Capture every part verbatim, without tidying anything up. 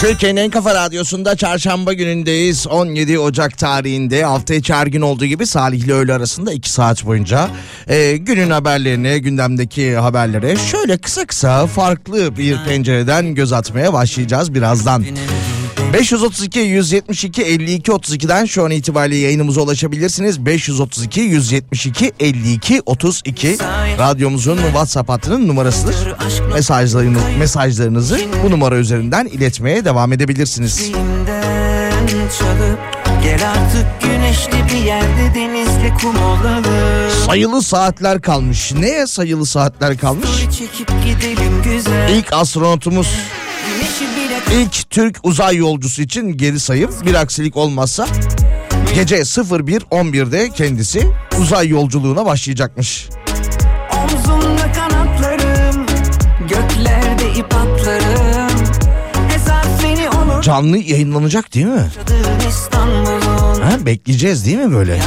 Türkiye'nin en Kafa Radyosu'nda çarşamba günündeyiz. on yedi Ocak tarihinde hafta içi her gün olduğu gibi Salih'le öğle arasında iki saat boyunca e, günün haberlerine, gündemdeki haberlere şöyle kısa kısa farklı bir pencereden göz atmaya başlayacağız birazdan. beş otuz iki, yüz yetmiş iki, elli iki, otuz iki'den şu an itibariyle yayınımıza ulaşabilirsiniz. beş otuz iki, yüz yetmiş iki, elli iki, otuz iki radyomuzun WhatsApp hattının numarasıdır. Mesajlarınız, mesajlarınızı bu numara üzerinden iletmeye devam edebilirsiniz. Sayılı saatler kalmış. Neye sayılı saatler kalmış? İlk astronotumuz... İlk Türk uzay yolcusu için geri sayım bir aksilik olmazsa gece sıfır bir on bir'de kendisi uzay yolculuğuna başlayacakmış. Omzumda kanatlarım, göklerde ip atlarım, esafeni olur. Canlı yayınlanacak değil mi? Ha, bekleyeceğiz değil mi böyle?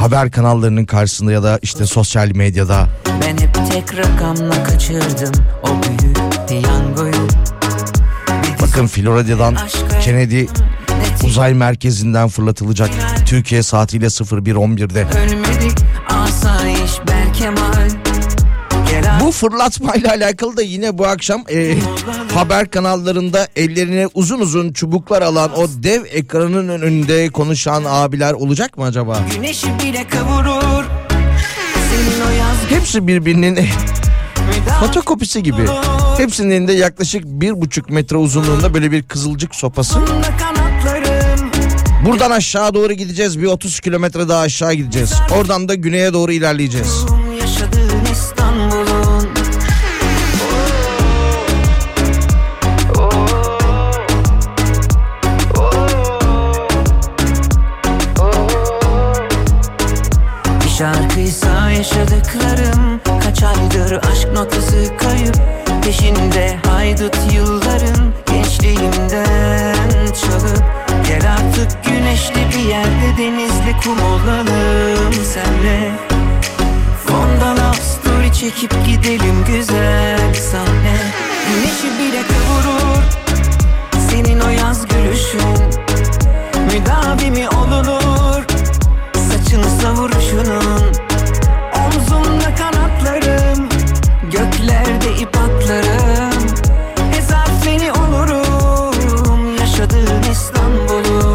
Haber kanallarının karşısında ya da işte sosyal medyada. Ben hep tek rakamla kaçırdım o büyük piyangoyu. Bakın Florida'dan Kennedy Uzay Merkezi'nden fırlatılacak. Türkiye saatiyle sıfır bir on bir'de. Bu fırlatmayla alakalı da yine bu akşam e, haber kanallarında ellerine uzun uzun çubuklar alan o dev ekranın önünde konuşan abiler olacak mı acaba? Güneşi bile kavurur. Hepsi birbirinin fotokopisi gibi. Hepsinin de yaklaşık bir buçuk metre uzunluğunda böyle bir kızılcık sopası. Buradan aşağı doğru gideceğiz. Bir otuz kilometre daha aşağı gideceğiz. Oradan da güneye doğru ilerleyeceğiz. Bir şarkıysa yaşadıklarım, kaç aydır aşk notası kayıp, peşinde haydut yılların, gençliğimden çalıp. Gel artık güneşli bir yerde, denizli kum olalım senle. Fondan upstory çekip gidelim, güzel sahne. Güneşi bile kavurur senin o yaz gülüşün. Müdavi mi olunur saçını savuruşunun. Omzumda kanatlarım, göklerde ip atlarım. Hesap seni olurum yaşadığın İstanbul.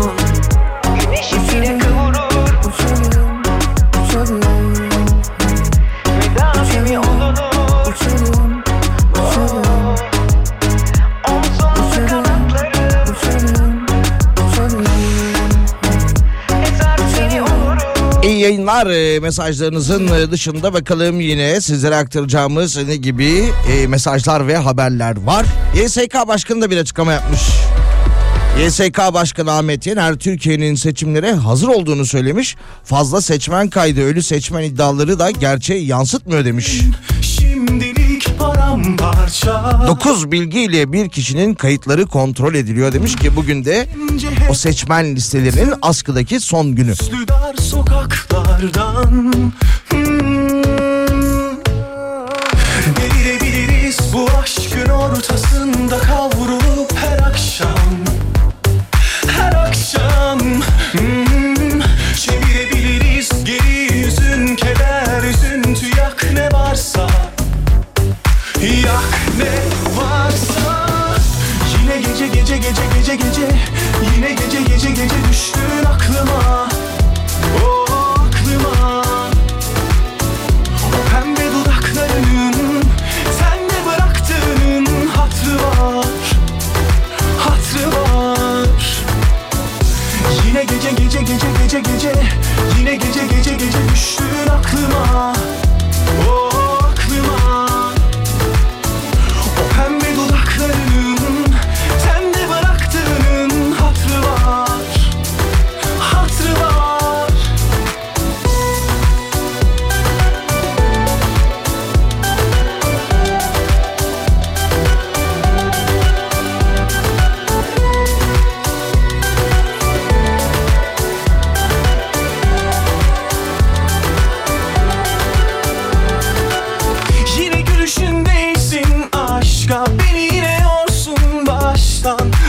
Yayınlar mesajlarınızın dışında bakalım yine sizlere aktaracağımız ne gibi mesajlar ve haberler var. Y S K Başkanı da bir açıklama yapmış. Y S K Başkanı Ahmet Yener Türkiye'nin seçimlere hazır olduğunu söylemiş. Fazla seçmen kaydı, ölü seçmen iddiaları da gerçeği yansıtmıyor demiş. dokuz bilgiyle bir kişinin kayıtları kontrol ediliyor demiş ki bugün de o seçmen listelerinin askıdaki son günü. Sokaklardan delirebiliriz bu aşkın ortasında, kavrulup her akşam, her akşam çevirebiliriz geri yüzün, keder üzüntü, yak ne varsa, yak ne varsa. Yine gece gece gece gece gece, yine gece gece gece düştün aklıma. Gece gece gece, yine gece gece gece düştün aklıma, o aklıma. O pembe dudaklarının, sende bıraktığının hatrı var, hatrı var.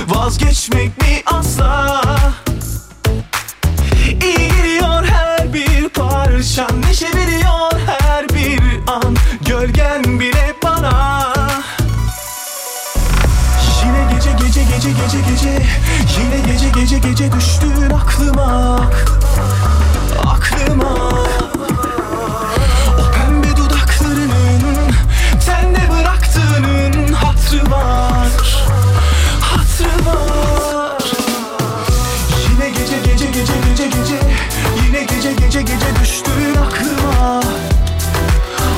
Vazgeçmek mi asla? İyi geliyor her bir parçan, neşe veriyor her bir an, gölgen bile bana. Yine gece gece gece gece gece, yine gece gece gece düştün aklıma, aklıma. O pembe dudaklarının, sende bıraktığının hatrı var. Yine gece gece gece gece gece, yine gece gece gece düştün aklıma,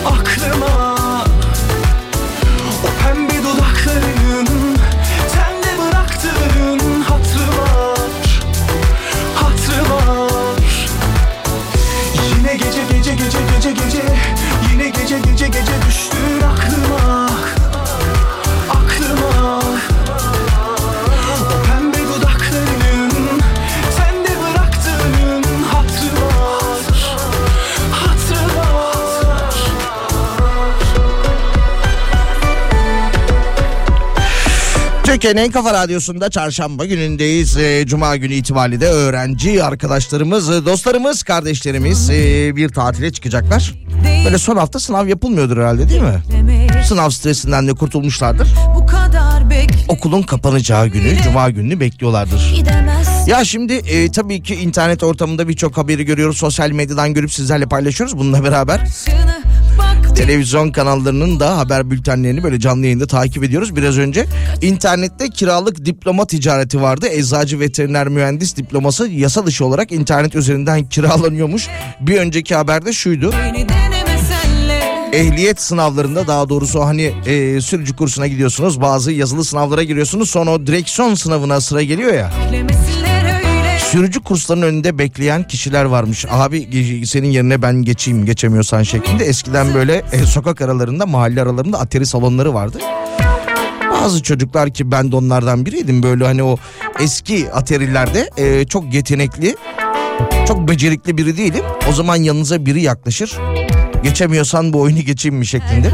aklıma. O pembe dudaklarının, sende bıraktığın hatrı var, hatrı var. Yine gece gece gece gece gece, yine gece gece gece düştün aklıma, aklıma. Türkiye'nin Kafa Radyosu'nda çarşamba günündeyiz. Cuma günü itibariyle de öğrenci arkadaşlarımız, dostlarımız, kardeşlerimiz bir tatile çıkacaklar. Böyle son hafta sınav yapılmıyordur herhalde, değil mi? Sınav stresinden de kurtulmuşlardır. Okulun kapanacağı günü, cuma gününü bekliyorlardır. Ya şimdi e, tabii ki internet ortamında birçok haberi görüyoruz. Sosyal medyadan görüp sizlerle paylaşıyoruz. Bununla beraber televizyon kanallarının da haber bültenlerini böyle canlı yayında takip ediyoruz. Biraz önce internette kiralık diploma ticareti vardı. Eczacı veteriner mühendis diploması yasa dışı olarak internet üzerinden kiralanıyormuş. Bir önceki haberde şuydu. Ehliyet sınavlarında, daha doğrusu hani e, sürücü kursuna gidiyorsunuz, bazı yazılı sınavlara giriyorsunuz, sonra o direksiyon sınavına sıra geliyor ya. Sürücü kurslarının önünde bekleyen kişiler varmış. Abi senin yerine ben geçeyim, geçemiyorsan şeklinde. Eskiden böyle e, sokak aralarında, mahalle aralarında atari salonları vardı. Bazı çocuklar, ki ben de onlardan biriydim, böyle hani o eski atarilerde e, çok yetenekli, çok becerikli biri değilim. O zaman yanınıza biri yaklaşır. Geçemiyorsan bu oyunu geçeyim mi şeklinde.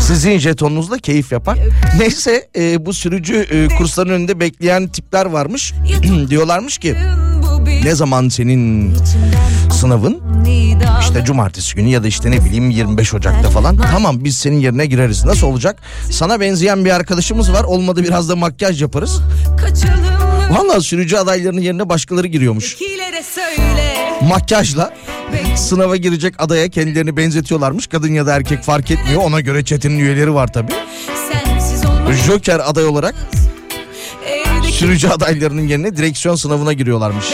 Sizin jetonunuzla keyif yapar. Neyse e, bu sürücü e, kurslarının önünde bekleyen tipler varmış. Diyorlarmış ki ne zaman senin sınavın? İşte cumartesi günü ya da işte ne bileyim yirmi beş Ocak'ta falan. Tamam, biz senin yerine gireriz. Nasıl olacak? Sana benzeyen bir arkadaşımız var. Olmadı biraz da makyaj yaparız. Vallahi sürücü adaylarının yerine başkaları giriyormuş. Makyajla sınava girecek adaya kendilerini benzetiyorlarmış. Kadın ya da erkek fark etmiyor. Ona göre çetenin üyeleri var tabii. Joker aday olarak sürücü adaylarının yerine direksiyon sınavına giriyorlarmış.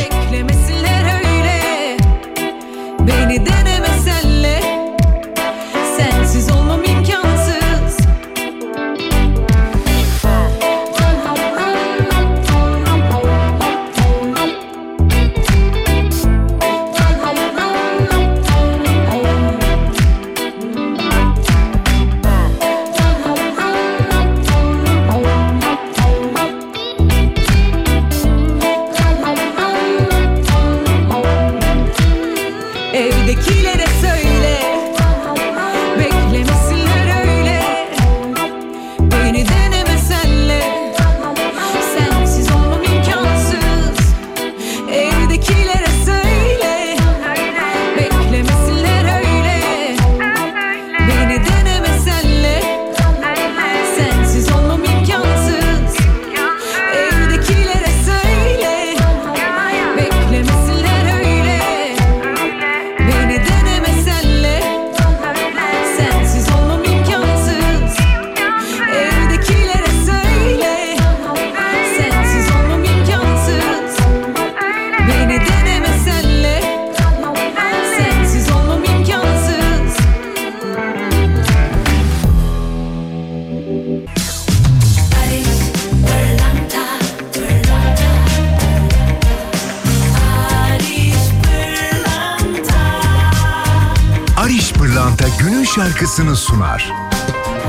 Şarkısını sunar.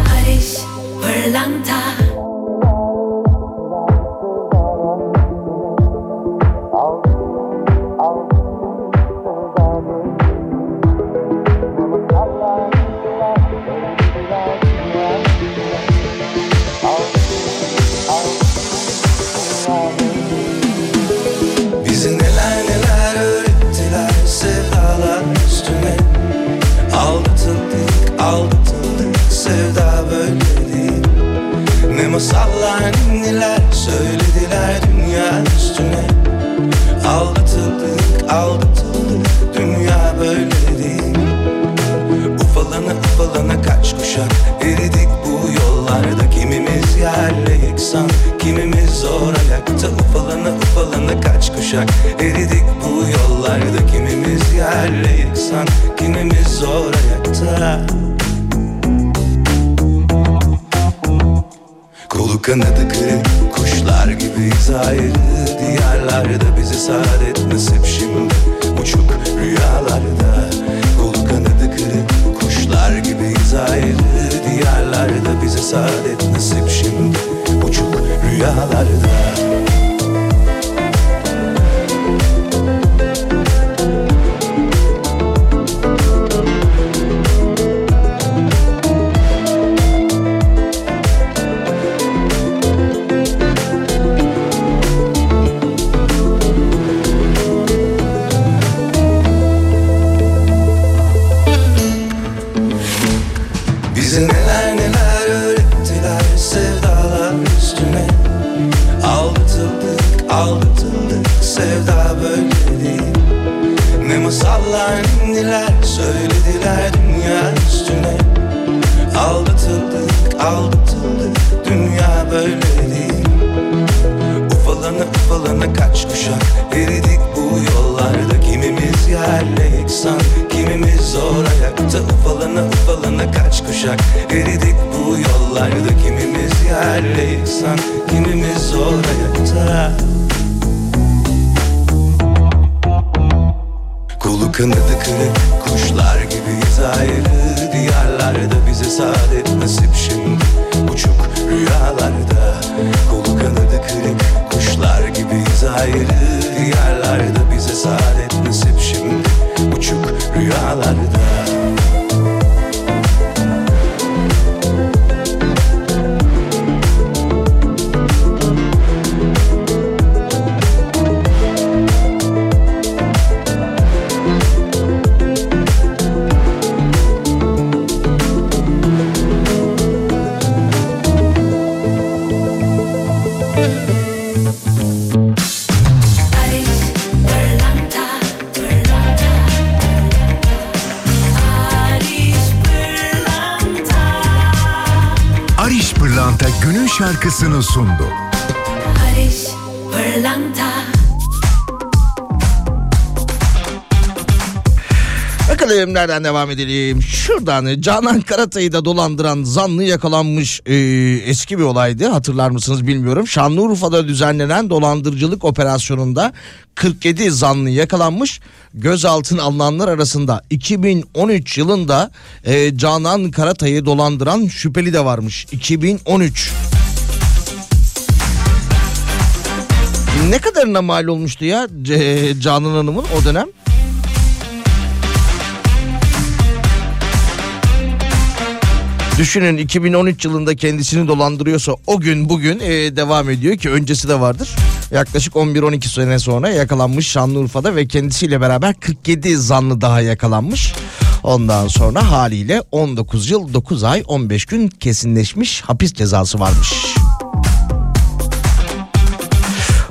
Hariş Pırlanta. aldatıldık, sevda böyle değil. Ne masallar indiler, söylediler dünya üstüne. Aldatıldık, aldatıldık, dünya böyle değil. Ufalana ufalana kaç kuşak eridik bu yollarda. Kimimiz yerle yeksan, kimimiz zor ayakta. Ufalana ufalana kaç kuşak eridik bu yollarda. Kimimiz yerle yeksan, kimimiz zor ayakta. Kolu kanadı kırık kuşlar gibiyiz ayrı diyarlarda. Bize saadet nasip şimdi uçuk rüyalarda. Kolu kanadı kırık kuşlar gibiyiz ayrı diyarlarda. Bize saadet nasip şimdi uçuk rüyalarda. Şarkısını sundu. Barış Pırlanta. Bakalım nereden devam edelim. Şuradan Canan Karatay'ı da dolandıran zanlı yakalanmış. Ee, eski bir olaydı, hatırlar mısınız bilmiyorum. Şanlıurfa'da düzenlenen dolandırıcılık operasyonunda kırk yedi zanlı yakalanmış. Gözaltına alınanlar arasında iki bin on üç yılında e, Canan Karatay'ı dolandıran şüpheli de varmış. iki bin on üç. Ne kadarına mal olmuştu ya C- Canan Hanım'ın o dönem? Düşünün, iki bin on üç yılında kendisini dolandırıyorsa o gün bugün e, devam ediyor ki öncesi de vardır. Yaklaşık on bir on iki sene sonra yakalanmış Şanlıurfa'da ve kendisiyle beraber kırk yedi zanlı daha yakalanmış. Ondan sonra haliyle on dokuz yıl dokuz ay on beş gün kesinleşmiş hapis cezası varmış.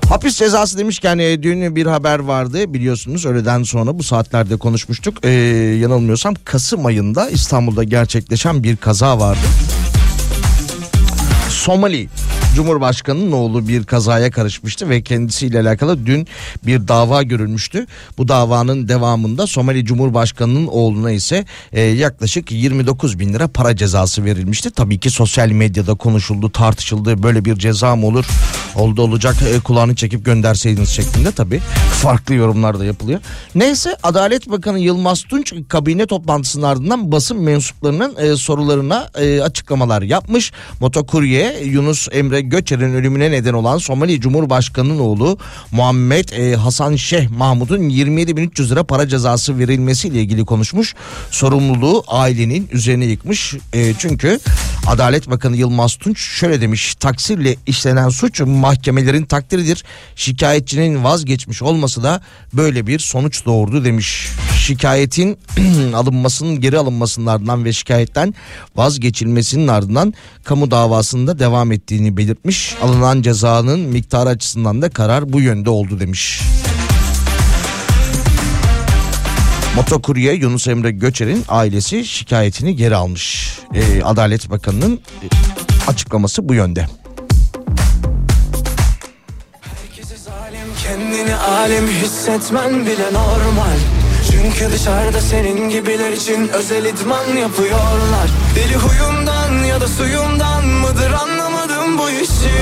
Hapis cezası demişken e, dün bir haber vardı biliyorsunuz, öğleden sonra bu saatlerde konuşmuştuk. E, yanılmıyorsam Kasım ayında İstanbul'da gerçekleşen bir kaza vardı. Somali Cumhurbaşkanı'nın oğlu bir kazaya karışmıştı ve kendisiyle alakalı dün bir dava görülmüştü. Bu davanın devamında Somali Cumhurbaşkanı'nın oğluna ise e, yaklaşık yirmi dokuz bin lira para cezası verilmişti. Tabii ki sosyal medyada konuşuldu, tartışıldı. Böyle bir ceza mı olur? Oldu olacak e, kulağını çekip gönderseydiniz şeklinde tabii. Farklı yorumlar da yapılıyor. Neyse, Adalet Bakanı Yılmaz Tunç kabine toplantısının ardından basın mensuplarının e, sorularına e, açıklamalar yapmış. Motokurye Yunus Emre Göçer'in ölümüne neden olan Somali Cumhurbaşkanı'nın oğlu Muhammed e, Hasan Şeyh Mahmud'un yirmi yedi bin üç yüz lira para cezası verilmesiyle ilgili konuşmuş. Sorumluluğu ailenin üzerine yıkmış. E, çünkü Adalet Bakanı Yılmaz Tunç şöyle demiş: taksirle işlenen suç mahkemelerin takdiridir. Şikayetçinin vazgeçmiş olması da böyle bir sonuç doğurdu demiş. Şikayetin alınmasının geri alınmasının ardından ve şikayetten vazgeçilmesinin ardından kamu davasında devam ettiğini belirtmiş. Alınan cezanın miktarı açısından da karar bu yönde oldu demiş. Motokurye Yunus Emre Göçer'in ailesi şikayetini geri almış. Ee, Adalet Bakanı'nın açıklaması bu yönde. Kendini alem hissetmen bile normal. Çünkü dışarıda senin gibiler için özel idman yapıyorlar. Deli huyumdan ya da suyumdan mıdır anlamadım bu işi.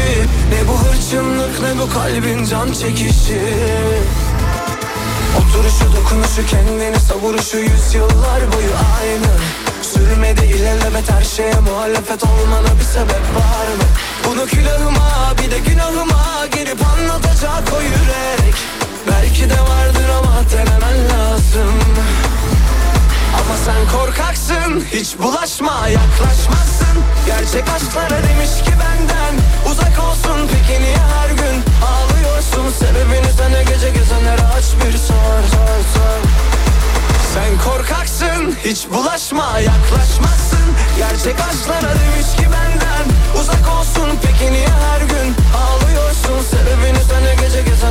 Ne bu hırçınlık ne bu kalbin can çekişi. Oturuşu dokunuşu kendini savuruşu yüzyıllar boyu aynı. Sürmedi ilerlemet her şeye muhalefet olmana bir sebep var mı? Bunu külahıma bir de günahıma girip anlatacak o yürek. Belki de vardır ama denemen lazım. Ama sen korkaksın, hiç bulaşma yaklaşmazsın. Gerçek aşklara demiş ki benden uzak olsun, peki niye her gün ağlıyorsun? Sebebini sana gece gezenlere aç bir sor sor sor. Sen korkaksın, hiç bulaşma yaklaşmazsın. Gerçek aşklara demiş ki benden uzak olsun, peki niye her gün ağlıyorsun? Sebebini sana gece gezen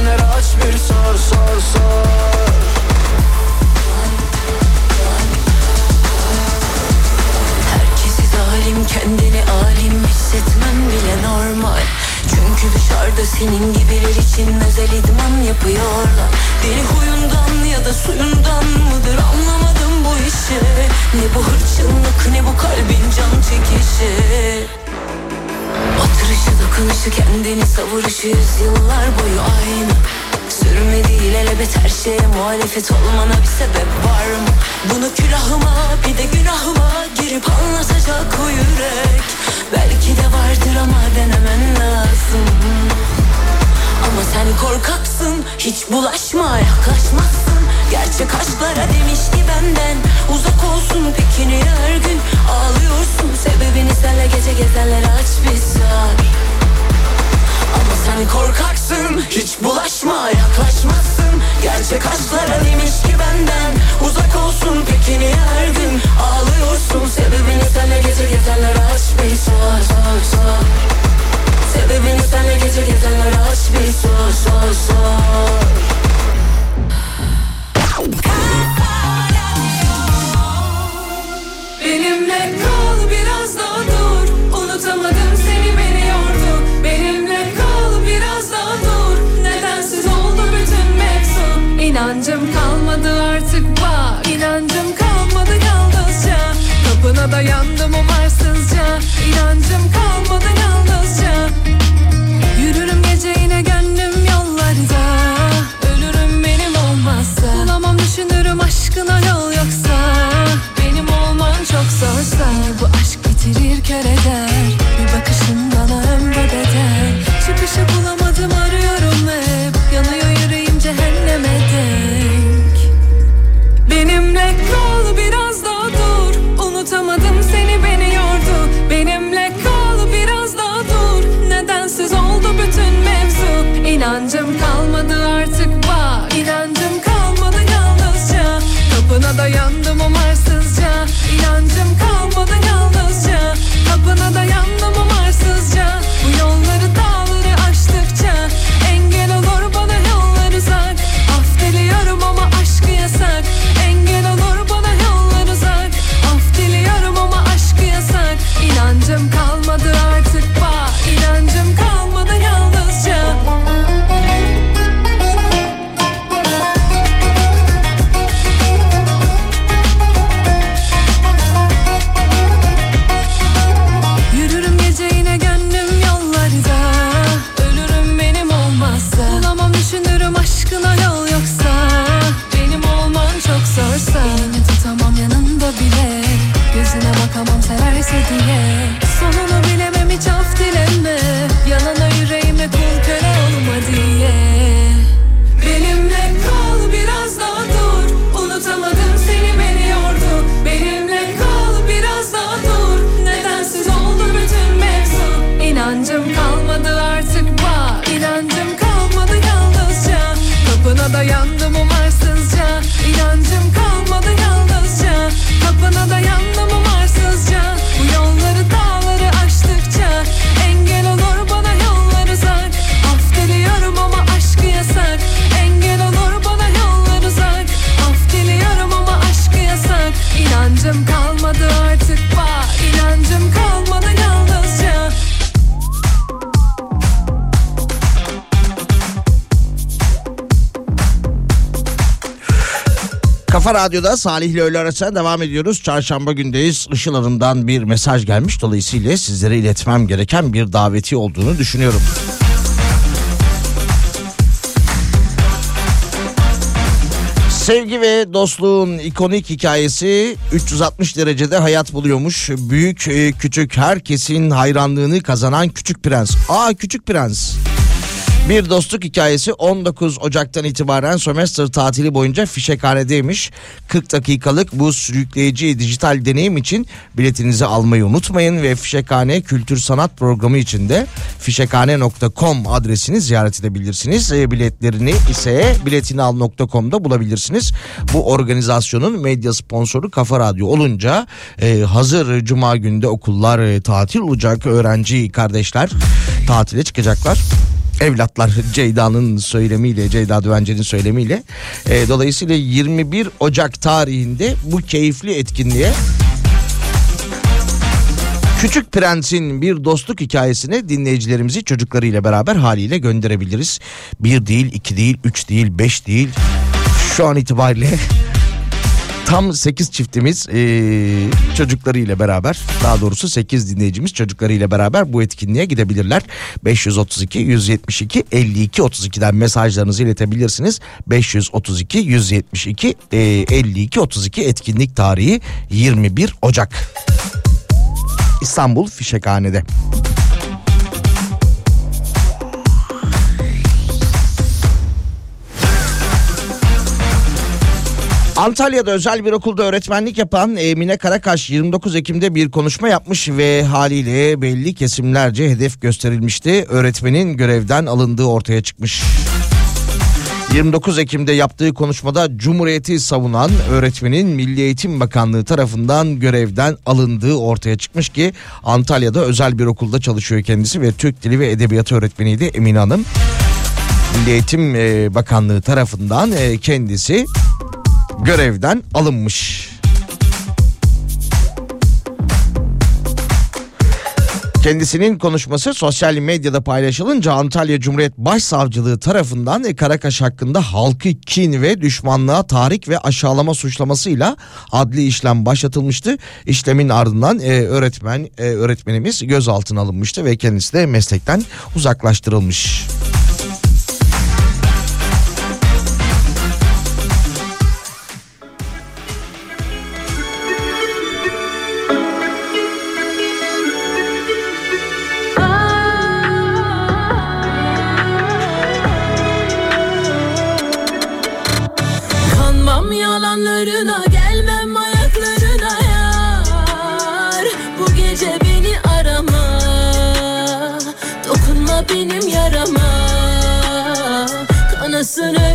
da senin gibiler için özel idman yapıyorlar. Deli huyundan ya da suyundan mıdır anlamadım bu işi. Ne bu hırçınlık ne bu kalbin can çekişi. Batırışı dokunuşu kendini savuruşu yüzyıllar boyu aynı. Sürmedi ilelebet her şeye muhalefet olmana bir sebep var mı? Bunu külahıma bir de günahıma girip anlatacak o yürek. Belki de vardır ama denemen lazım. Ama sen korkaksın, hiç bulaşma yaklaşmazsın. Gerçek aşklara demişti benden uzak olsun, peki niye her gün ağlıyorsun? Sebebini senle gece gezenlere aç bir sar. Ama sen korkaksın, hiç bulaşma yaklaşmazsın. Gerçek aşklara demiş ki benden uzak olsun, peki niye her gün ağlıyorsun? Sebebini senle gece gezenlere aç bir sor, sor, sor. Sebebini senle gece gezenlere aç bir sor, sor, sor. Benimle kal biraz daha dur, unutamadım seni beni yordu. Benimle kal biraz daha dur, nedensiz oldu bütün mevzu. İnancım kalmadı artık bak, inancım kalmadı yalnızca. Kapına dayandım umarsızca, inancım kalmadı yalnızca. Yürürüm gece yine gönlüm yollarda, ölürüm benim olmazsa. Bulamam düşünürüm aşkına yol yoksa. Çok zorsa bu aşk bitirir kör eder, bir bakışından ömre bedel. Çıkışı bulamadım arıyorum hep, yanıyor yüreğim cehenneme denk. Benimle kal biraz daha dur, unutamadım seni beni yordu. Benimle kal biraz daha dur, nedensiz oldu bütün mevzu. İnancım kalmadı artık bak, inancım kalmadı yalnızca. Kapına dayandım umarsızca, İnancım kalmadı yalnızca. Kapına dayandım umarsızca. Bu yolları dağları aştıkça engel olur bana yollar uzak. Af diliyorum ama aşkı yasak. Engel olur bana yollar uzak. Af diliyorum ama aşkı yasak. İnancım kalmadı artık bak, İnancım kalmadı yalnızca. Elini tutamam yanında bile, gözüne bakamam severse diye. Sonunu bilemem hiç af dileme, yalana yüreğime kul köle olma diye. Benimle kal biraz daha dur, unutamadım seni beni yordu. Benimle kal biraz daha dur, nedensiz oldu bütün mevzu. İnancım kalmadı artık bak, İnancım kalmadı yalnızca. Kapına dayandım umarsızca, İnancım kalmadı yalnızca. Kapına dayandım umarsızca. Bu yolları dağları aştıkça engel olur bana yollar uzak. Af diliyorum ama aşkı yasak. Engel olur bana yollar uzak. Af diliyorum ama aşkı yasak. İnancım kalmadı artık bak, İnancım kalmadı yalnızca. Kafa Radyo'da Salih ile öğle arasına devam ediyoruz. Çarşamba gündeyiz. Işıl Hanım'dan bir mesaj gelmiş. Dolayısıyla sizlere iletmem gereken bir daveti olduğunu düşünüyorum. Sevgi ve dostluğun ikonik hikayesi üç yüz altmış derecede hayat buluyormuş. Büyük, küçük, herkesin hayranlığını kazanan Küçük Prens. Aa Küçük Prens. Bir dostluk hikayesi on dokuz Ocak'tan itibaren sömestr tatili boyunca Fişekhane'deymiş. kırk dakikalık bu sürükleyici dijital deneyim için biletinizi almayı unutmayın ve Fişekhane Kültür Sanat Programı için de fişekhane nokta com adresini ziyaret edebilirsiniz. Biletlerini ise biletinial nokta com'da bulabilirsiniz. Bu organizasyonun medya sponsoru Kafa Radyo olunca hazır cuma günde okullar tatil olacak, öğrenci kardeşler tatile çıkacaklar. Evlatlar Ceyda'nın söylemiyle, Ceyda Düvenci'nin söylemiyle. E, dolayısıyla yirmi bir Ocak tarihinde bu keyifli etkinliğe Küçük Prens'in bir dostluk hikayesini dinleyicilerimizi çocuklarıyla beraber haliyle gönderebiliriz. Bir değil, iki değil, üç değil, beş değil. Şu an itibariyle tam sekiz çiftimiz ee, çocuklarıyla beraber, daha doğrusu sekiz dinleyicimiz çocuklarıyla beraber bu etkinliğe gidebilirler. beş yüz otuz iki yüz yetmiş iki elli iki otuz iki'den mesajlarınızı iletebilirsiniz. beş yüz otuz iki yüz yetmiş iki elli iki otuz iki etkinlik tarihi yirmi bir Ocak. İstanbul Fişekhane'de. Antalya'da özel bir okulda öğretmenlik yapan Emine Karakaş yirmi dokuz Ekim'de bir konuşma yapmış ve haliyle belli kesimlerce hedef gösterilmişti. Öğretmenin görevden alındığı ortaya çıkmış. yirmi dokuz Ekim'de yaptığı konuşmada Cumhuriyeti savunan öğretmenin Milli Eğitim Bakanlığı tarafından görevden alındığı ortaya çıkmış ki Antalya'da özel bir okulda çalışıyor kendisi ve Türk Dili ve Edebiyatı öğretmeniydi Emine Hanım. Milli Eğitim Bakanlığı tarafından kendisi görevden alınmış. Kendisinin konuşması sosyal medyada paylaşılınca Antalya Cumhuriyet Başsavcılığı tarafından Karakaş hakkında halkı kin ve düşmanlığa tahrik ve aşağılama suçlamasıyla adli işlem başlatılmıştı. İşlemin ardından öğretmen öğretmenimiz gözaltına alınmıştı ve kendisi de meslekten uzaklaştırılmış.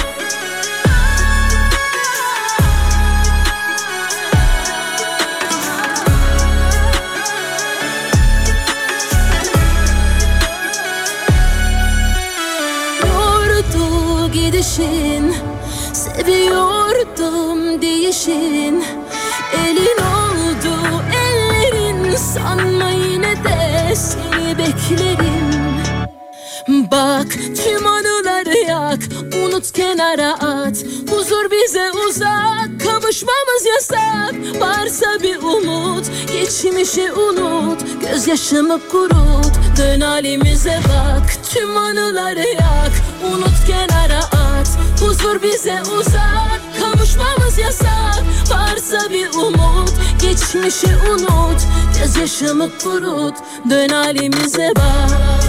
Gidişin, seviyordum değişin. Elin oldu ellerin, sanma yine de seni beklerim. Bak tüm anıları yak, unut kenara at. Huzur bize uzak, kavuşmamız yasak. Varsa bir umut, geçmişi unut. Gözyaşımı kurut, dön halimize bak. Tüm anıları yak, unut kenara at. Huzur bize uzak, kavuşmamız yasak. Varsa bir umut, geçmişi unut. Gözyaşımı kurut, dön halimize bak.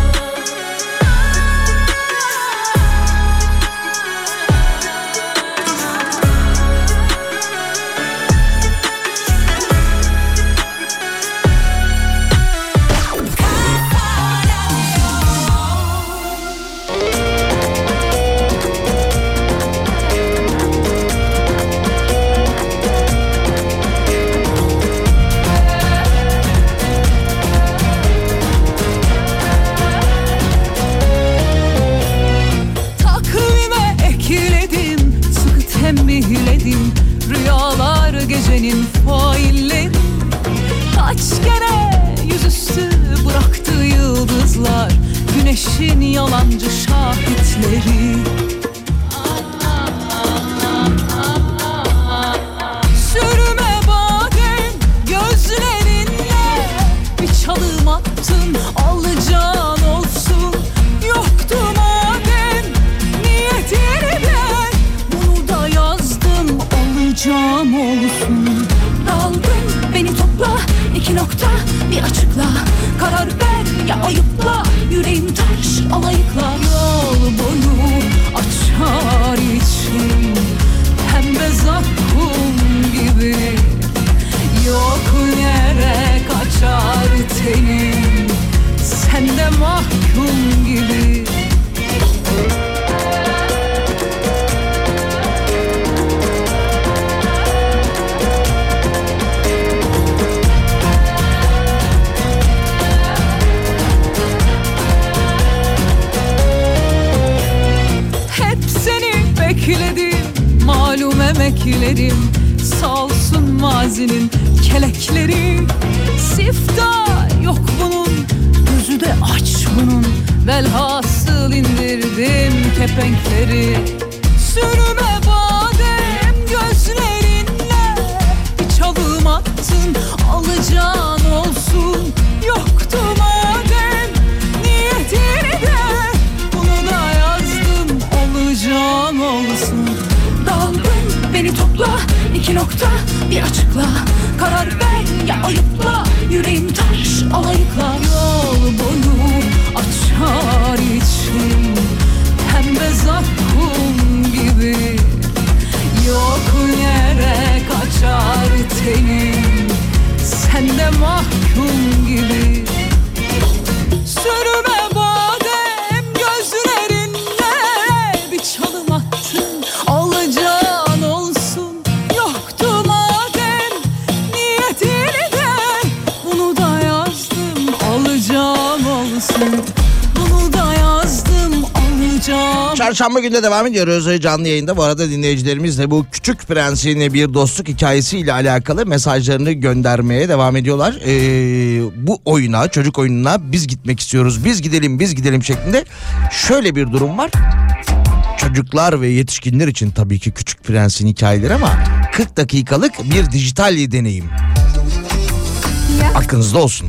ya açıkla, karar ver ya ayıpla, yüreğim taş alayıkla. Yol boyu açar içim pembe zakkum gibi, yok yere kaçar tenim sende mahkum gibi. Bekledim, malum emeklerim, sağ olsun mazinin kelekleri. Sifta yok bunun, gözü de aç bunun, velhasıl indirdim kepenkleri. Sürme badem gözlerinle, bir çalım attın, alacağın olsun. Yoktu madem niyetini de, bunu da yazdım, olacağım olsun. Dağıldın beni topla, iki nokta bir açıkla, karar ver ya ayıpla, yüreğim taş alayıkla. Yol boyu açar içim pembe zakkum gibi, yok yere kaçar tenim sende mahkum gibi. Sürme Çarşamba günde devam ediyoruz canlı yayında. Bu arada dinleyicilerimizle bu Küçük Prens'in bir dostluk hikayesiyle alakalı mesajlarını göndermeye devam ediyorlar. Ee, bu oyuna, çocuk oyununa biz gitmek istiyoruz, biz gidelim, biz gidelim şeklinde şöyle bir durum var. Çocuklar ve yetişkinler için tabii ki Küçük Prens'in hikayeleri, ama kırk dakikalık bir dijital deneyim. Aklınızda olsun.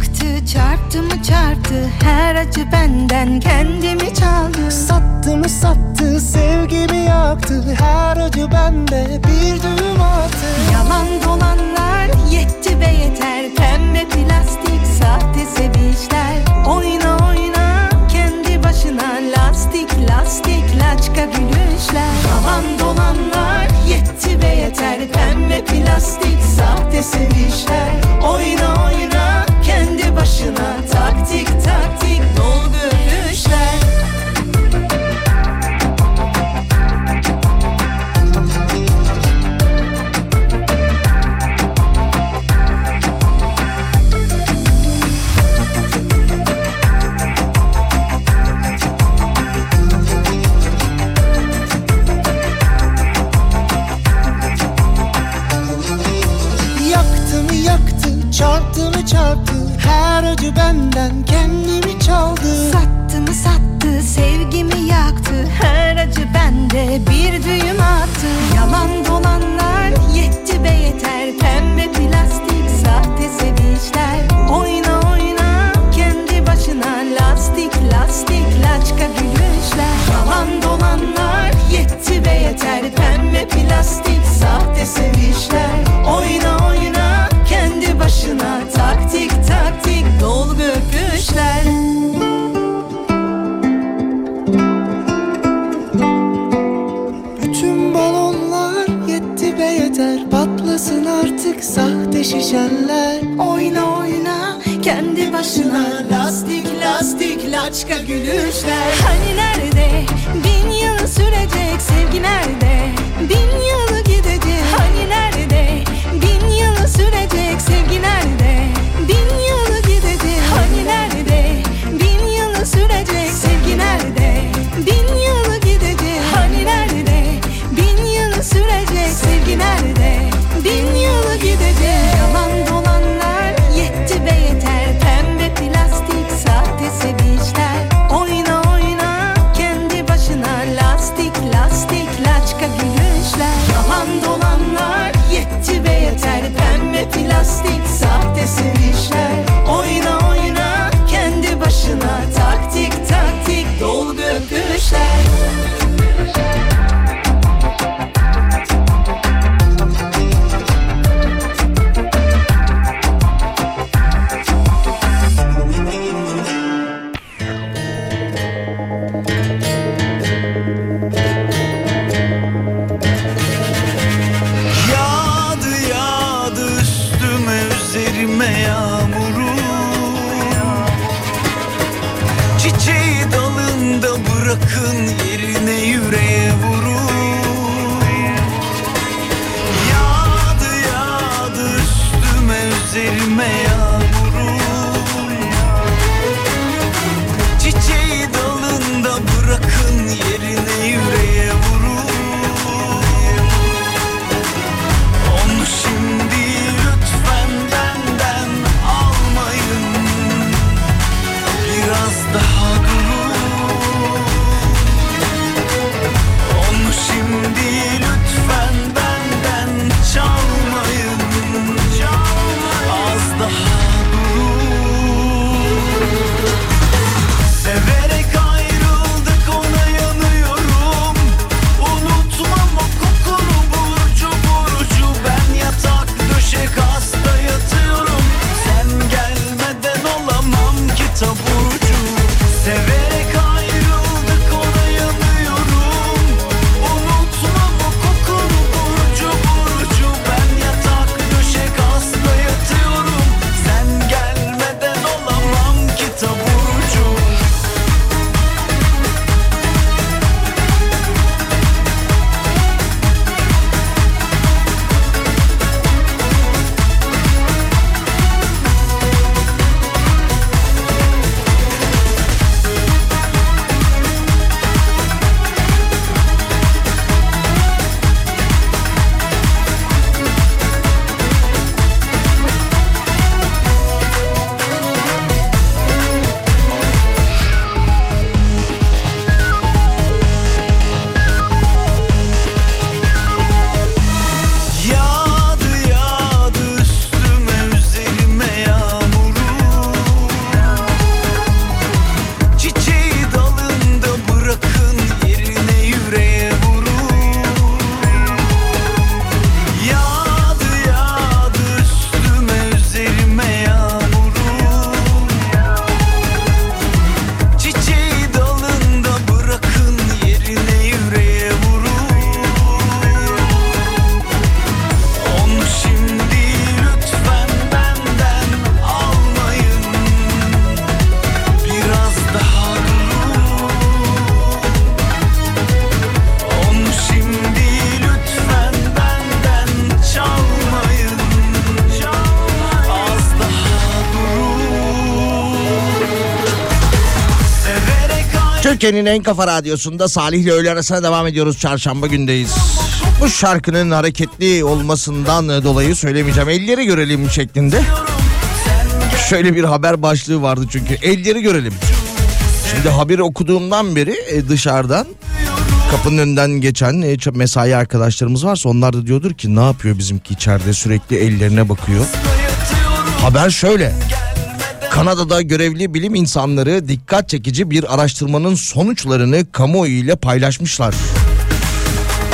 Çarptı mı çarptı, her acı benden kendimi çaldı. Sattı mı sattı, sevgimi yaktı, her acı bende bir düğüm attı. Yalan dolanlar yetti be yeter, pembe plastik sahte sevinçler. Oyna oyna kendi başına, lastik lastik laçka gülüşler. Yalan dolanlar yetti be yeter, pembe plastik sahte sevinçler. Oyna oyna kendi başına, taktik taktik dolgu düşler. Yaktı mı yaktı, çarptı mı çarptı, her acı benden kendimi çaldı. Sattı mı sattı, sevgimi yaktı, her acı bende bir düğüm attı. Yalan dolanlar yetti be yeter, pembe plastik sahte sevinçler. Oyna oyna kendi başına, lastik lastik laçka gülüşler. Yalan dolanlar yetti be yeter, pembe plastik sahte sevinçler. Oyna oyna kendi başına, taktik taktik dolgu öpüşler. Bütün balonlar yetti be yeter, patlasın artık sahte şişeler. Oyna oyna kendi başına, lastik lastik laçka gülüşler. Hani nerede bin yıl sürecek sevgi, nerede bin yılı gidecek? Hani nerede bin yılı sürecek sevgi, nerede bin yılı gidecek? Hani nerede bin yılı sürecek sevgi, nerede bin yılı gidecek? Hani nerede bin yılı sürecek sevgi, nerede bin yılı gidecek? Yalan dolanlar yetti be yeter, pembe plastik sahte sevinçler. Oyna oyna kendi başına, lastik lastik laçka gülüşler. Yalan dolanlar yetti be yeter, pembe plastik sahte sevinçler. Oyna oyna kendi başına, taktik taktik dolgu öpüşler. Türkiye'nin en kafa radyosunda Salih'le öğle arasına devam ediyoruz. Çarşamba gündeyiz. Bu şarkının hareketli olmasından dolayı söylemeyeceğim. Elleri görelim şeklinde. Şöyle bir haber başlığı vardı çünkü. Elleri görelim. Şimdi haberi okuduğumdan beri dışarıdan kapının önünden geçen mesai arkadaşlarımız varsa onlar da diyordur ki ne yapıyor bizimki içeride, sürekli ellerine bakıyor. Haber şöyle. Kanada'da görevli bilim insanları dikkat çekici bir araştırmanın sonuçlarını kamuoyuyla paylaşmışlar.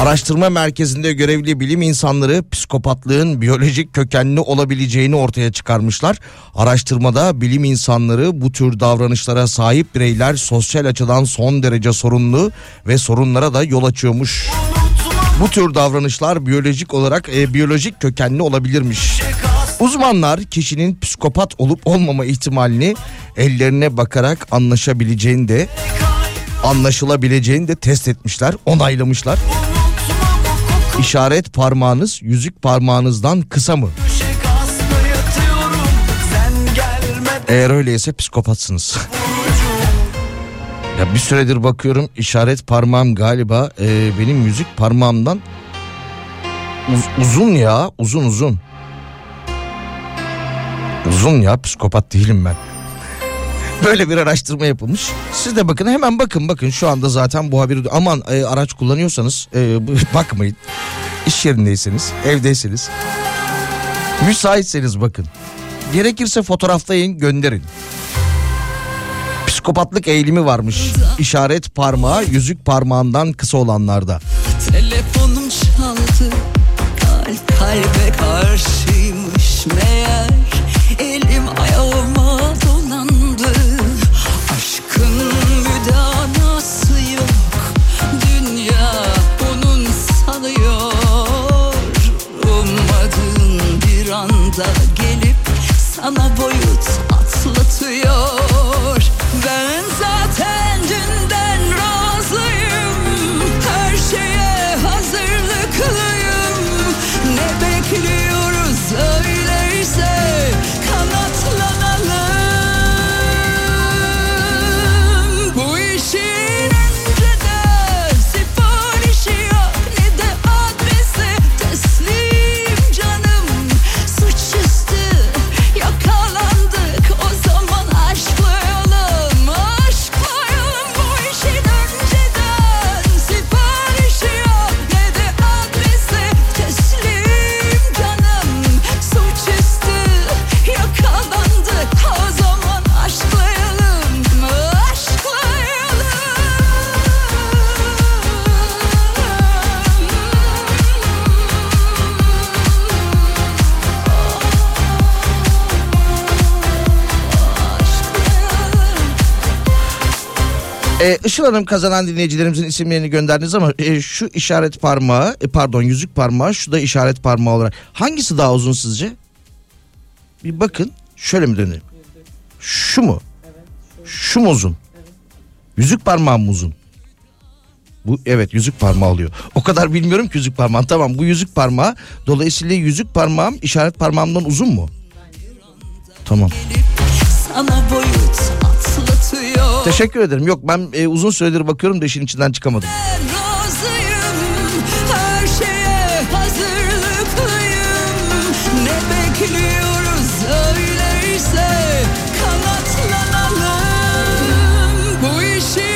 Araştırma merkezinde görevli bilim insanları psikopatlığın biyolojik kökenli olabileceğini ortaya çıkarmışlar. Araştırmada bilim insanları bu tür davranışlara sahip bireyler sosyal açıdan son derece sorunlu ve sorunlara da yol açıyormuş. Bu tür davranışlar biyolojik olarak e, biyolojik kökenli olabilirmiş. Uzmanlar kişinin psikopat olup olmama ihtimalini ellerine bakarak anlaşabileceğini de anlaşılabileceğini de test etmişler, onaylamışlar. İşaret parmağınız yüzük parmağınızdan kısa mı? Eğer öyleyse psikopatsınız. Ya bir süredir bakıyorum işaret parmağım galiba e, benim yüzük parmağımdan uz- uzun ya uzun uzun. Uzun ya, psikopat değilim ben. Böyle bir araştırma yapılmış. Siz de bakın, hemen bakın bakın şu anda zaten bu haberi... Aman e, araç kullanıyorsanız e, bakmayın. İş yerindeyseniz, evdeyseniz, müsaitseniz bakın. Gerekirse fotoğraflayın, gönderin. Psikopatlık eğilimi varmış. İşaret parmağı yüzük parmağından kısa olanlarda. Telefonum çaldı, kalp kalbe karşıymış meğer. Elim ayağıma dolandı, aşkın müdanası yok, dünya onun sanıyor. Ummadığın bir anda gelip sana boyut atlatıyor. Ben zaten dünden razıyım, her şeye hazırlıklıyım. Ne bekliyoruz öyleyse? Ee, Işıl Hanım, kazanan dinleyicilerimizin isimlerini gönderdiniz ama e, şu işaret parmağı, e, pardon yüzük parmağı, şu da işaret parmağı olarak. Hangisi daha uzun sizce? Bir bakın, şöyle mi dönüyor? Şu mu? Evet, şu. Şu mu uzun? Evet. Yüzük parmağı mı uzun? Bu, evet, yüzük parmağı oluyor. O kadar bilmiyorum ki yüzük parmağını. Tamam, bu yüzük parmağı. Dolayısıyla yüzük parmağım işaret parmağımdan uzun mu? Tamam. Sana boyut atlatıyor. Teşekkür ederim. Yok, ben e, uzun süredir bakıyorum da işin içinden çıkamadım. Razıyım, her şeye hazırlıklıyım. Ne bekliyoruz öyleyse? Kanatlanalım bu işi.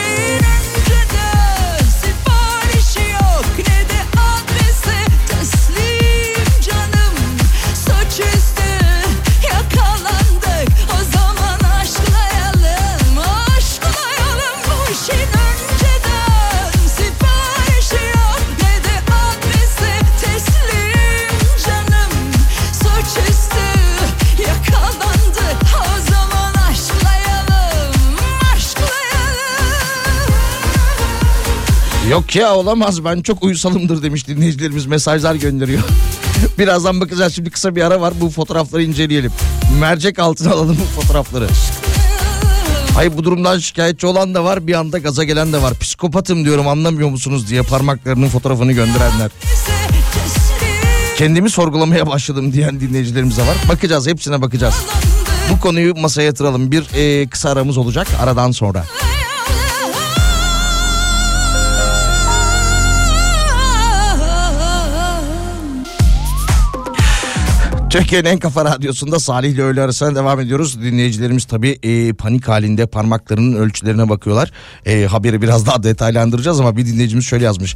Yok ya, olamaz, ben çok uysalımdır demiş dinleyicilerimiz, mesajlar gönderiyor. Birazdan bakacağız, şimdi kısa bir ara var, bu fotoğrafları inceleyelim. Mercek altına alalım bu fotoğrafları. Hayır, bu durumdan şikayetçi olan da var, bir anda gaza gelen de var. Psikopatım diyorum, anlamıyor musunuz diye parmaklarının fotoğrafını gönderenler. Kendimi sorgulamaya başladım diyen dinleyicilerimiz de var. Bakacağız, hepsine bakacağız. Bu konuyu masaya yatıralım, bir e, kısa aramız olacak aradan sonra. Türkiye'nin en kafa radyosunda Salih ile öğle arasına devam ediyoruz. Dinleyicilerimiz tabii e, panik halinde parmaklarının ölçülerine bakıyorlar. E, haberi biraz daha detaylandıracağız ama bir dinleyicimiz şöyle yazmış.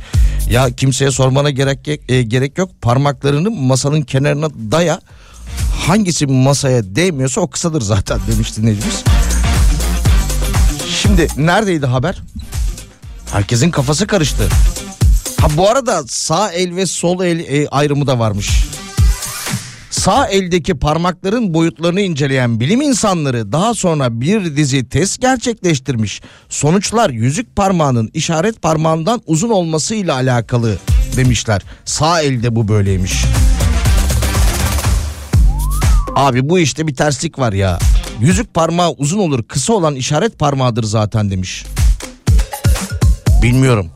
Ya kimseye sormana gerek, e, gerek yok. Parmaklarını masanın kenarına daya. Hangisi masaya değmiyorsa o kısadır zaten demiş dinleyicimiz. Şimdi neredeydi haber? Herkesin kafası karıştı. Ha bu arada sağ el ve sol el e, ayrımı da varmış. Sağ eldeki parmakların boyutlarını inceleyen bilim insanları daha sonra bir dizi test gerçekleştirmiş. Sonuçlar yüzük parmağının işaret parmağından uzun olmasıyla alakalı demişler. Sağ elde bu böyleymiş. Abi bu işte bir terslik var ya. Yüzük parmağı uzun olur, kısa olan işaret parmağıdır zaten demiş. Bilmiyorum.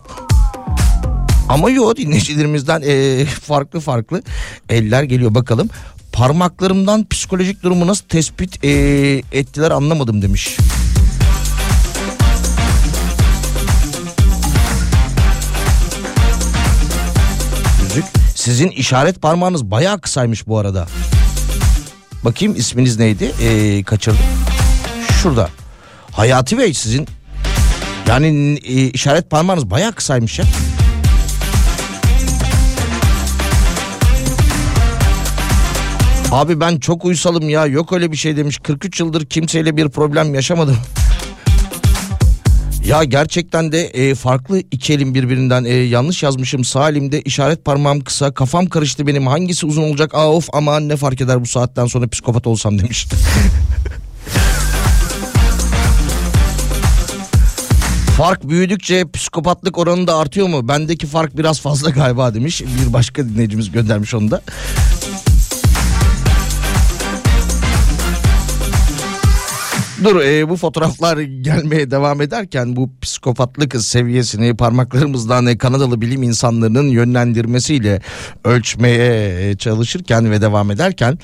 Ama yo, dinleyicilerimizden ee, farklı farklı eller geliyor, bakalım. Parmaklarımdan psikolojik durumu nasıl tespit ee, ettiler anlamadım demiş. Yüzük. Sizin işaret parmağınız bayağı kısaymış bu arada. Bakayım isminiz neydi? Ee, kaçırdım. Şurada. Hayati Bey sizin. Yani e, işaret parmağınız bayağı kısaymış ya. Abi ben çok uysalım ya. Yok öyle bir şey demiş. kırk üç yıldır kimseyle bir problem yaşamadım. Ya gerçekten de e, farklı iki elim birbirinden. E, yanlış yazmışım. Sağ elimde işaret parmağım kısa. Kafam karıştı benim. Hangisi uzun olacak? Aa of aman ne fark eder bu saatten sonra psikopat olsam demiş. Fark büyüdükçe psikopatlık oranı da artıyor mu? Bendeki fark biraz fazla galiba demiş. Bir başka dinleyicimiz göndermiş onu da. Dur e, bu fotoğraflar gelmeye devam ederken bu psikopatlık seviyesini parmaklarımızdan e, Kanadalı bilim insanlarının yönlendirmesiyle ölçmeye e, çalışırken ve devam ederken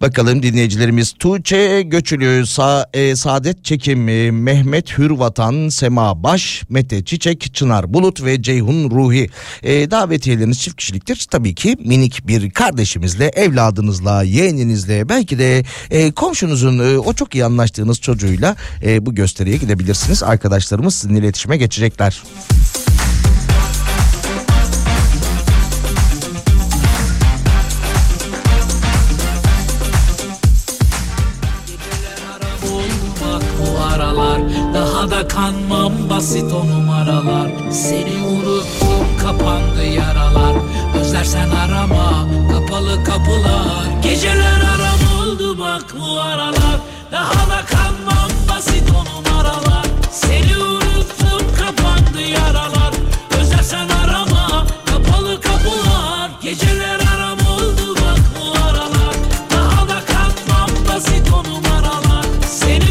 bakalım dinleyicilerimiz Tuğçe Göçülü, Sa- e, Saadet Çekim, e, Mehmet Hürvatan, Sema Baş, Mete Çiçek, Çınar Bulut ve Ceyhun Ruhi. E, davetiyeleriniz çift kişiliktir. Tabii ki minik bir kardeşimizle, evladınızla, yeğeninizle, belki de e, komşunuzun e, o çok iyi anlaştığınız çocuğuyla e, bu gösteriye gidebilirsiniz. Arkadaşlarımız sizinle iletişime geçecekler. Kanmam basit o numaralar. Seni unuttum kapandı yaralar. Özlersen arama kapalı kapılar. Geceler aram oldu bak bu aralar. Daha da kanmam basit o numaralar. Seni unuttum kapandı yaralar. Özlersen arama kapalı kapılar. Geceler aram oldu bak bu aralar. Daha da kanmam basit o numaralar. Seni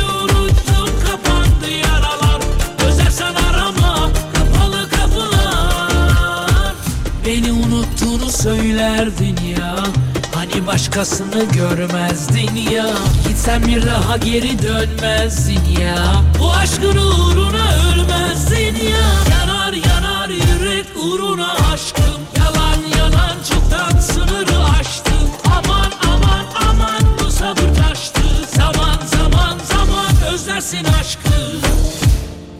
söylerdin ya, hani başkasını görmezdin ya, gitsen bir daha geri dönmezdin ya, bu aşkın uğruna ölmezdin ya, yanar yanar yürek uğruna aşkım, yalan yalan çoktan sınırı aştım, aman aman aman bu sabır taştı, zaman zaman zaman özlersin aşkı.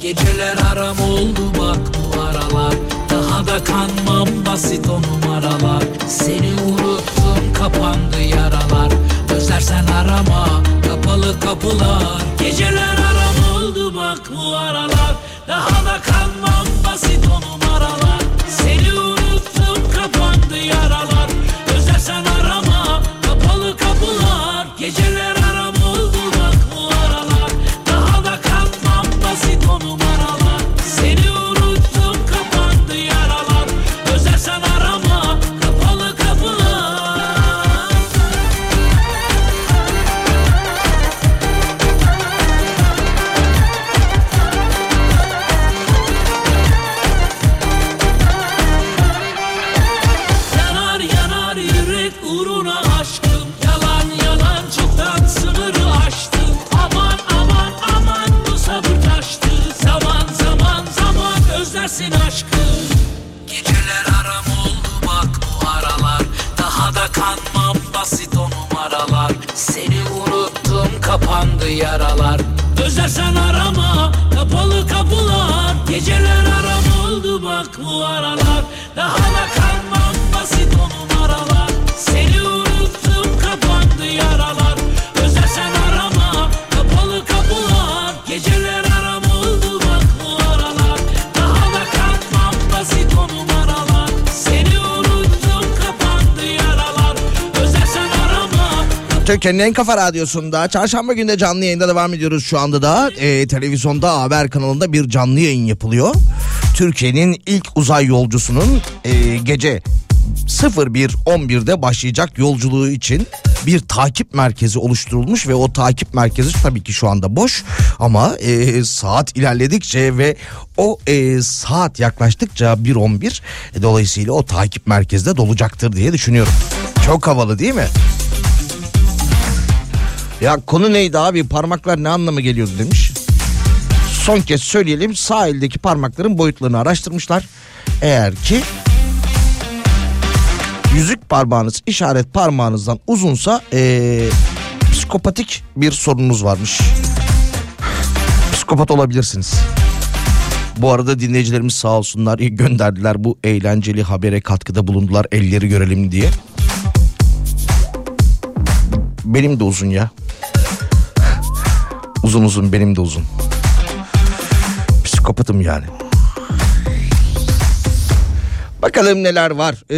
Geceler aram oldu bak bu aralar. Daha da kanmam basit o numaralar. Seni unuttum kapandı yaralar. Özlersen arama kapalı kapılar. Geceler aram oldu bak bu aralar. Daha da kanmam basit o numaralar. Seni unuttum kapandı yaralar. Özlersen arama kapalı kapılar. Geceler aram oldu bak bu aralar. Daha da kanmam basit o numaralar. Seni kapandı yaralar. Özlersen arama, kapalı kapılar, geceler aram oldu bak bu aralar. Daha da kanmam basit o numaralar, seni unuttum kapandı yaralar. Özlersen arama, kapalı kapılar, geceler aram oldu bak bu aralar. Daha da kanmam basit o numaralar, seni unuttum kapandı yaralar. Özlersen arama. Türkiye'nin en kafa radyosunda çarşamba günde canlı yayında devam ediyoruz. Şu anda da e, televizyonda haber kanalında bir canlı yayın yapılıyor. Türkiye'nin ilk uzay yolcusunun e, gece sıfır bir on birde başlayacak yolculuğu için bir takip merkezi oluşturulmuş ve o takip merkezi tabii ki şu anda boş ama e, saat ilerledikçe ve o e, saat yaklaştıkça bir on bir e, dolayısıyla o takip merkezi de dolacaktır diye düşünüyorum. Çok havalı değil mi? Ya konu neydi abi, parmaklar ne anlama geliyordu demiş. Son kez söyleyelim, sağ eldeki parmakların boyutlarını araştırmışlar. Eğer ki yüzük parmağınız işaret parmağınızdan uzunsa ee, psikopatik bir sorununuz varmış. Psikopat olabilirsiniz. Bu arada dinleyicilerimiz sağ olsunlar gönderdiler, bu eğlenceli habere katkıda bulundular, elleri görelim diye. Benim de uzun ya. Uzun uzun benim de uzun. Psikopatım yani. Bakalım neler var. Ee,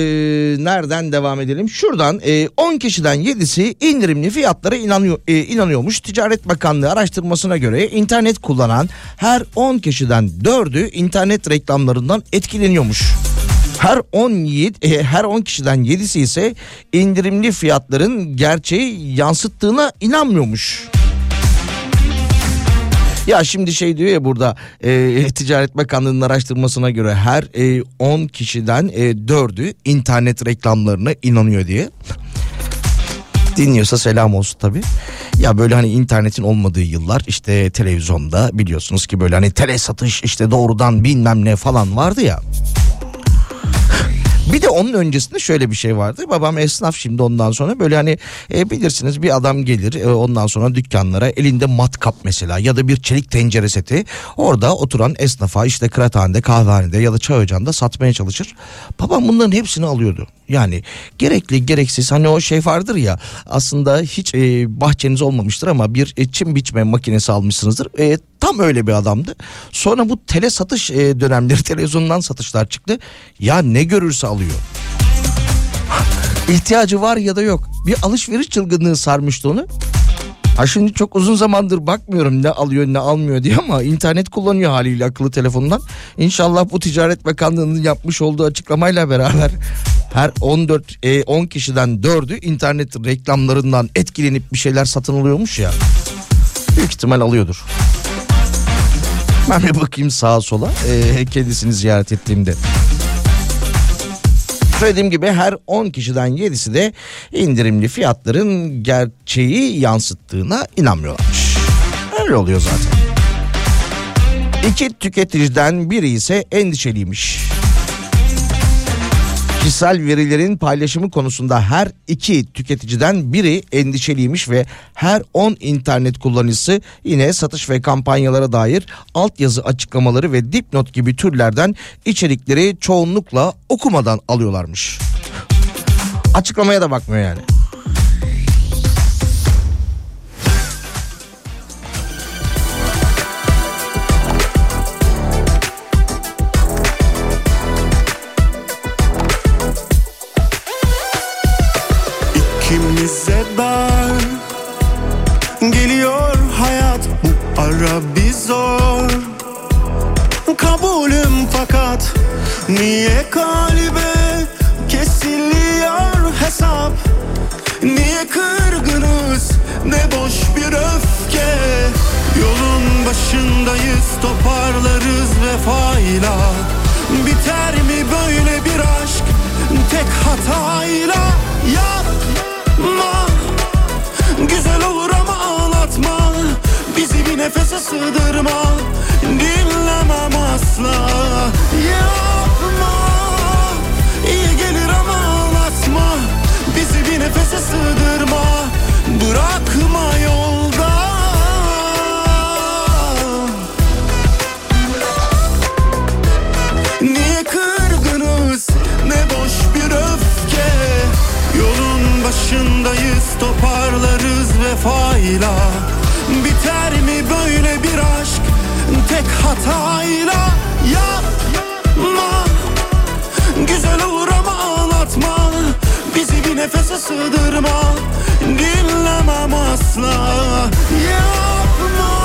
nereden devam edelim? Şuradan e, on kişiden yedisi indirimli fiyatlara inanıyor, e, inanıyormuş. Ticaret Bakanlığı araştırmasına göre internet kullanan her on kişiden dördü internet reklamlarından etkileniyormuş. Her on yiğit, e, her on kişiden yedisi ise indirimli fiyatların gerçeği yansıttığına inanmıyormuş. Ya şimdi şey diyor ya burada e, Ticaret Bakanlığı'nın araştırmasına göre her e, on kişiden e, dördü internet reklamlarına inanıyor diye. Dinliyorsa selam olsun tabii. Ya böyle hani internetin olmadığı yıllar, işte televizyonda biliyorsunuz ki böyle hani tele satış işte doğrudan bilmem ne falan vardı ya. Bir de onun öncesinde şöyle bir şey vardı. Babam esnaf, şimdi ondan sonra böyle hani e, bilirsiniz bir adam gelir e, ondan sonra dükkanlara elinde matkap mesela ya da bir çelik tencere seti. Orada oturan esnafa işte kıraathanede, kahvehanede ya da çay ocağında satmaya çalışır. Babam bunların hepsini alıyordu. Yani gerekli gereksiz, hani o şey vardır ya, aslında hiç e, bahçeniz olmamıştır ama bir e, çim biçme makinesi almışsınızdır. E, tam öyle bir adamdı. Sonra bu tele satış e, dönemleri, televizyondan satışlar çıktı. Ya ne görürse alıyor. İhtiyacı var ya da yok. Bir alışveriş çılgınlığı sarmıştı onu. Ha şimdi çok uzun zamandır bakmıyorum ne alıyor ne almıyor diye ama internet kullanıyor haliyle akıllı telefondan. İnşallah bu Ticaret Bakanlığı'nın yapmış olduğu açıklamayla beraber her on dört e, on kişiden dördü internet reklamlarından etkilenip bir şeyler satın alıyormuş ya. Büyük ihtimal alıyordur. Ben bir bakayım sağa sola e, kendisini ziyaret ettiğimde. Söylediğim gibi her on kişiden yedisi de indirimli fiyatların gerçeği yansıttığına inanmıyorlarmış. Öyle oluyor zaten. İki tüketiciden biri ise endişeliymiş. Kişisel verilerin paylaşımı konusunda her iki tüketiciden biri endişeliymiş ve her on internet kullanıcısı yine satış ve kampanyalara dair altyazı açıklamaları ve dipnot gibi türlerden içerikleri çoğunlukla okumadan alıyorlarmış. Açıklamaya da bakmıyor yani. Geliyor hayat, bu ara bir zor. Kabulüm fakat niye kalbe kesiliyor hesap? Niye kırgınız, ne boş bir öfke? Yolun başındayız, toparlarız vefayla. Biter mi böyle bir aşk tek hatayla? Yapma, güzel olur ama ağlatma, bizi bir nefese sığdırma, dinlemem asla. Yapma, iyi gelir ama ağlatma, bizi bir nefese sığdırma, bırakma yolda. tek hatayla yapma. Güzel olur ama ağlatma. Bizi bir nefese sığdırma. Dinlemem asla. Yapma.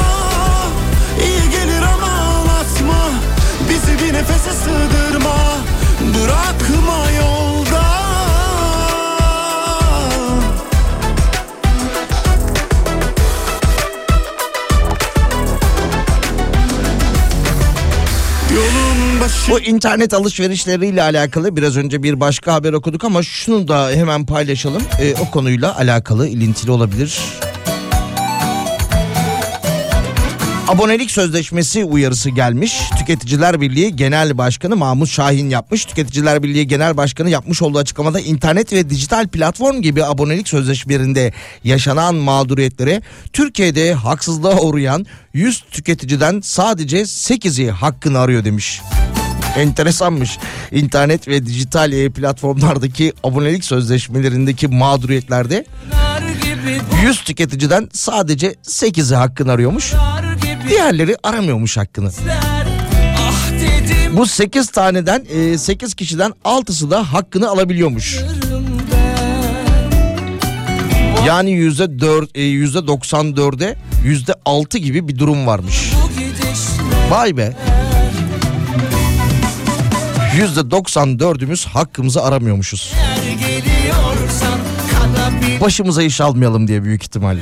İyi gelir ama ağlatma. Bizi bir nefese sığdırma. Bırakma yolda. Bu internet alışverişleriyle alakalı biraz önce bir başka haber okuduk ama şunu da hemen paylaşalım. Ee, o konuyla alakalı, ilintili olabilir. Abonelik sözleşmesi uyarısı gelmiş. Tüketiciler Birliği Genel Başkanı Mahmut Şahin yapmış. Tüketiciler Birliği Genel Başkanı yapmış olduğu açıklamada internet ve dijital platform gibi abonelik sözleşmelerinde yaşanan mağduriyetlere Türkiye'de haksızlığa uğrayan yüz tüketiciden sadece sekizi hakkını arıyor demiş. Enteresanmış. İnternet ve dijital platformlardaki abonelik sözleşmelerindeki mağduriyetlerde yüz tüketiciden sadece sekizi hakkını arıyormuş. Diğerleri aramıyormuş hakkını. Bu sekiz taneden sekiz kişiden altısı da hakkını alabiliyormuş. Yani yüzde dört, yüzde doksan dörde yüzde altı gibi bir durum varmış. Vay be. yüzde doksan dördümüz hakkımızı aramıyormuşuz. Başımıza iş almayalım diye büyük ihtimalle.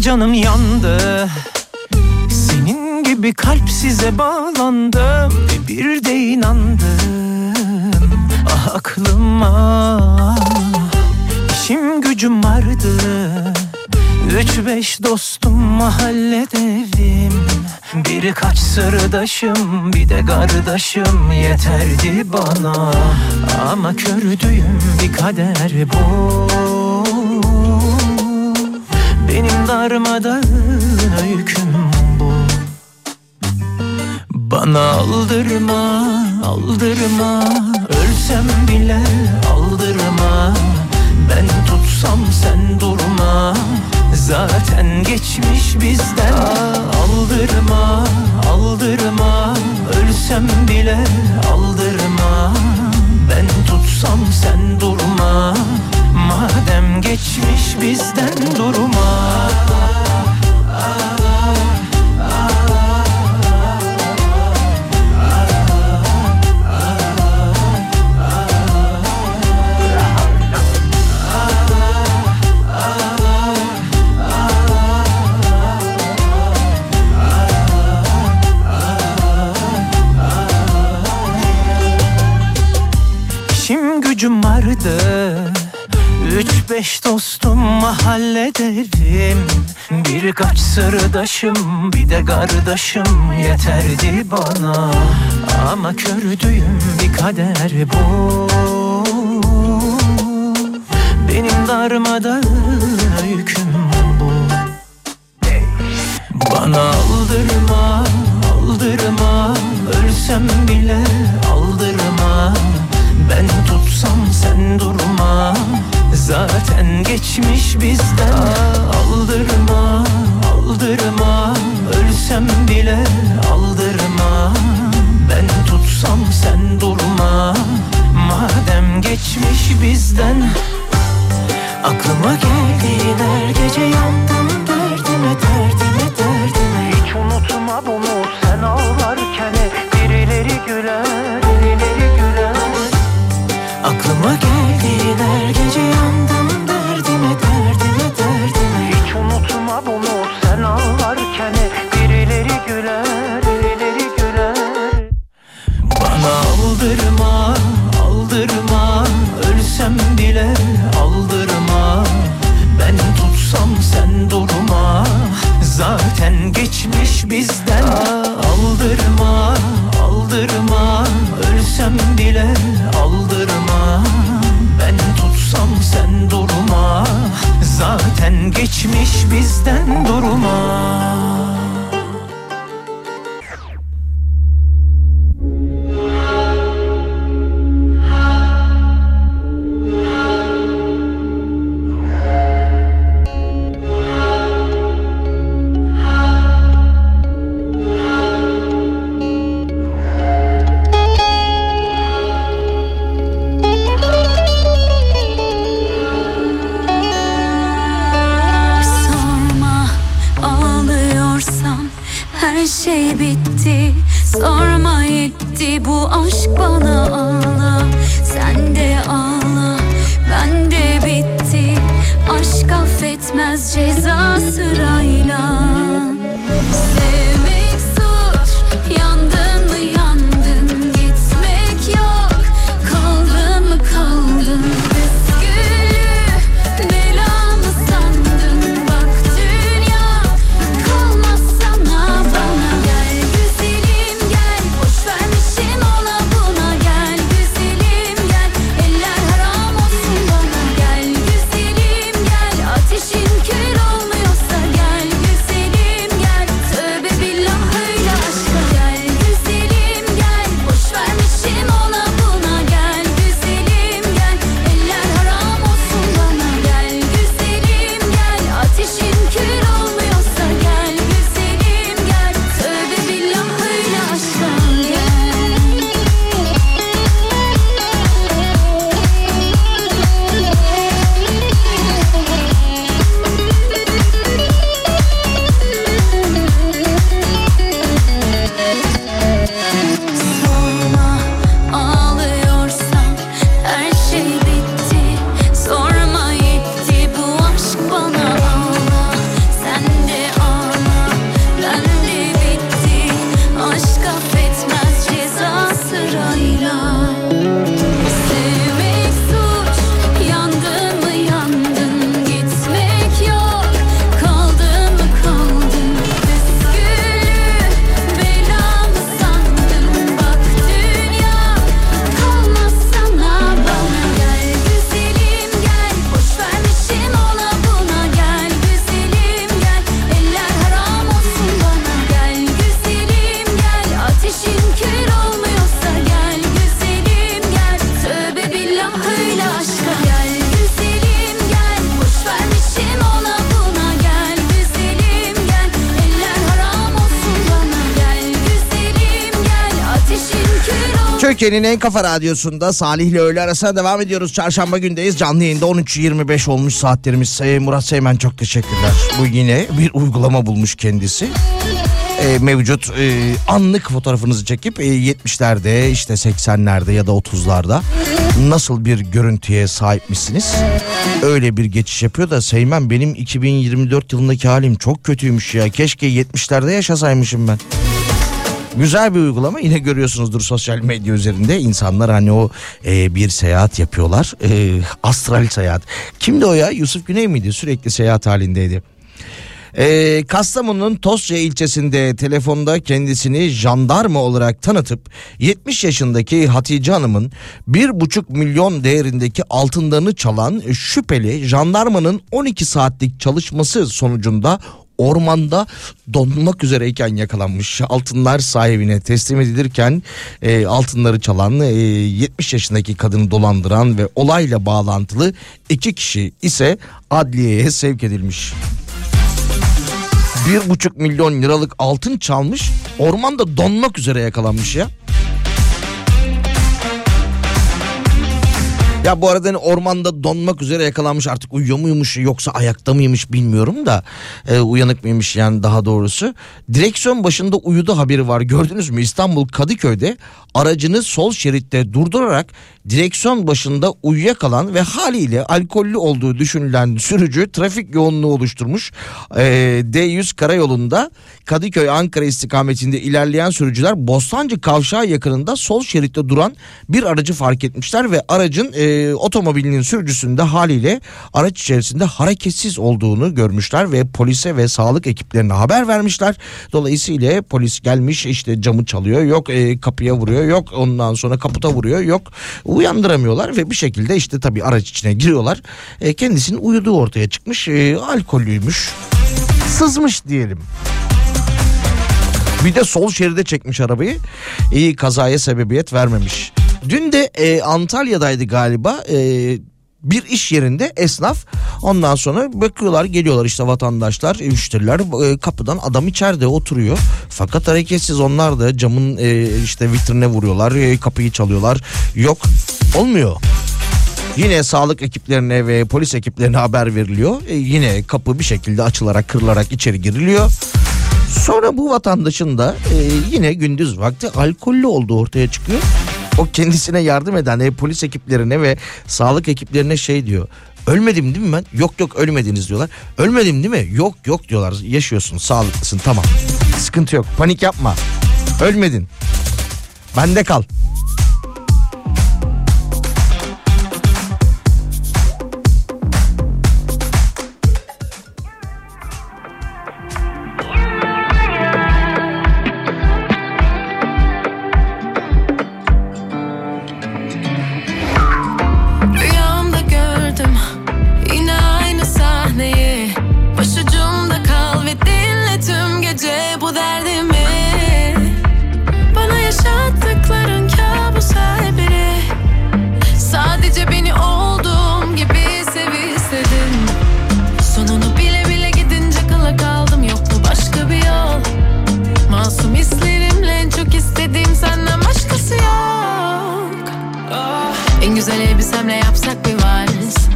Canım yandı, senin gibi kalp size bağlandı. Bir de inandım aklıma, işim gücüm vardı, üç beş dostum, mahallede evim, birkaç sırdaşım, bir de kardeşim yeterdi bana. Ama kördüğüm bir kader bu, benim darmadağın öyküm bu. Bana aldırma, aldırma, ölsem bile aldırma. Ben tutsam sen durma, zaten geçmiş bizden. Aldırma, aldırma, ölsem bile aldırma. Ben tutsam sen durma, madem geçmiş bizden durma. Gücüm vardı, üç beş dostum, mahallede evim, birkaç sırdaşım, bir de kardeşim yeterdi bana. Ama kördüğüm bir kader bu, benim darmadağın öyküm bu. Bana aldırma, aldırma, ölsem bile aldırma. Ben tutsam sen durma, zaten geçmiş bizden. Aldırma, aldırma, ölsem bile aldırma. Ben tutsam sen durma, madem geçmiş bizden. Aklıma geldiğin her gece yandım derdime, derdime, derdime. Hiç unutma bunu sen ağlarken, birileri güler, birileri güler. Aklıma geldiğin her gece yandım derdime, derdime, derdime. Hiç unutma bunu sen ağlarken, birileri güler, birileri güler. Bana aldırma, aldırma, ölsem bile aldırma. Ben tutsam sen durma, zaten geçmiş bizden. Aldırma, aldırma, ölsem bile aldırma. Ben tutsam sen durma, zaten geçmiş bizden durma. Be Türkiye'nin en kafa radyosunda Salih'le öğle arasına devam ediyoruz. Çarşamba gündeyiz. Canlı yayında on üç yirmi beş olmuş saatlerimiz. Ee, Murat Seymen çok teşekkürler. Bu yine bir uygulama bulmuş kendisi. Ee, mevcut e, anlık fotoğrafınızı çekip e, yetmişlerde işte seksenlerde ya da otuzlarda nasıl bir görüntüye sahipmişsiniz? Öyle bir geçiş yapıyor da Seymen benim iki bin yirmi dört yılındaki halim çok kötüymüş ya. Keşke yetmişlerde yaşasaymışım ben. Güzel bir uygulama, yine görüyorsunuzdur sosyal medya üzerinde insanlar hani o e, bir seyahat yapıyorlar, e, astral seyahat. Kimdi o ya? Yusuf Güney miydi? Sürekli seyahat halindeydi. E, Kastamonu'nun Tosya ilçesinde telefonda kendisini jandarma olarak tanıtıp yetmiş yaşındaki Hatice Hanım'ın bir buçuk milyon değerindeki altınlarını çalan şüpheli jandarmanın on iki saatlik çalışması sonucunda ormanda donmak üzereyken yakalanmış. Altınlar sahibine teslim edilirken e, altınları çalan e, yetmiş yaşındaki kadını dolandıran ve olayla bağlantılı iki kişi ise adliyeye sevk edilmiş. Bir buçuk milyon liralık altın çalmış, ormanda donmak üzere yakalanmış ya. Ya bu arada hani ormanda donmak üzere yakalanmış, artık uyuyor muymuş yoksa ayakta mıymış bilmiyorum da e, uyanık mıymış yani daha doğrusu. Direksiyon başında uyudu haberi var, gördünüz mü? İstanbul Kadıköy'de aracını sol şeritte durdurarak direksiyon başında uyuyakalan ve haliyle alkollü olduğu düşünülen sürücü trafik yoğunluğu oluşturmuş. E, D yüz Karayolu'nda Kadıköy-Ankara istikametinde ilerleyen sürücüler Bostancı Kavşağı yakınında sol şeritte duran bir aracı fark etmişler ve aracın e, otomobilinin sürücüsünde haliyle araç içerisinde hareketsiz olduğunu görmüşler ve polise ve sağlık ekiplerine haber vermişler. Dolayısıyla polis gelmiş, işte camı çalıyor, yok e, kapıya vuruyor, yok ondan sonra kaputa vuruyor, yok uyandıramıyorlar ve bir şekilde işte tabii araç içine giriyorlar. E, kendisinin uyuduğu ortaya çıkmış, e, alkollüymüş, sızmış diyelim. Bir de sol şeride çekmiş arabayı, iyi kazaya sebebiyet vermemiş. Dün de e, Antalya'daydı galiba, e, bir iş yerinde esnaf, ondan sonra bakıyorlar, geliyorlar işte vatandaşlar, müşteriler, e, kapıdan adam içeride oturuyor fakat hareketsiz, onlar da camın e, işte vitrine vuruyorlar, e, kapıyı çalıyorlar, yok olmuyor. Yine sağlık ekiplerine ve polis ekiplerine haber veriliyor, e, yine kapı bir şekilde açılarak kırılarak içeri giriliyor. Sonra bu vatandaşın da e, yine gündüz vakti alkollü olduğu ortaya çıkıyor. O kendisine yardım eden e, polis ekiplerine ve sağlık ekiplerine şey diyor. Ölmedim değil mi ben? Yok yok ölmediniz diyorlar. Ölmedim değil mi? Yok yok diyorlar. Yaşıyorsun, sağlıklısın, tamam. Sıkıntı yok, panik yapma. Ölmedin. Bende kal.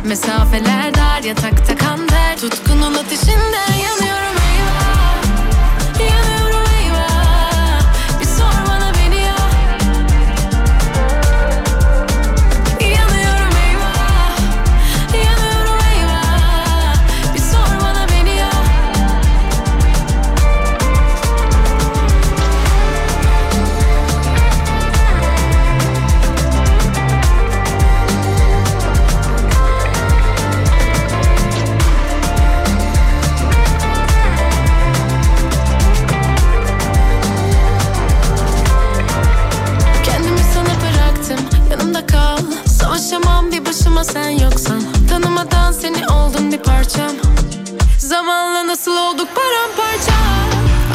Mesafeler dar, yatakta kan der. Tutkunun ateşinden yanıyorum eyvah. Yanıyorum eyvah. Bir sor bana beni ya. Yanıyorum eyvah. Yanıyorum eyvah. Bir sor bana beni ya. Savaşamam bir başıma sen yoksan. Tanımadan seni oldun bir parçam. Zamanla nasıl olduk paramparça.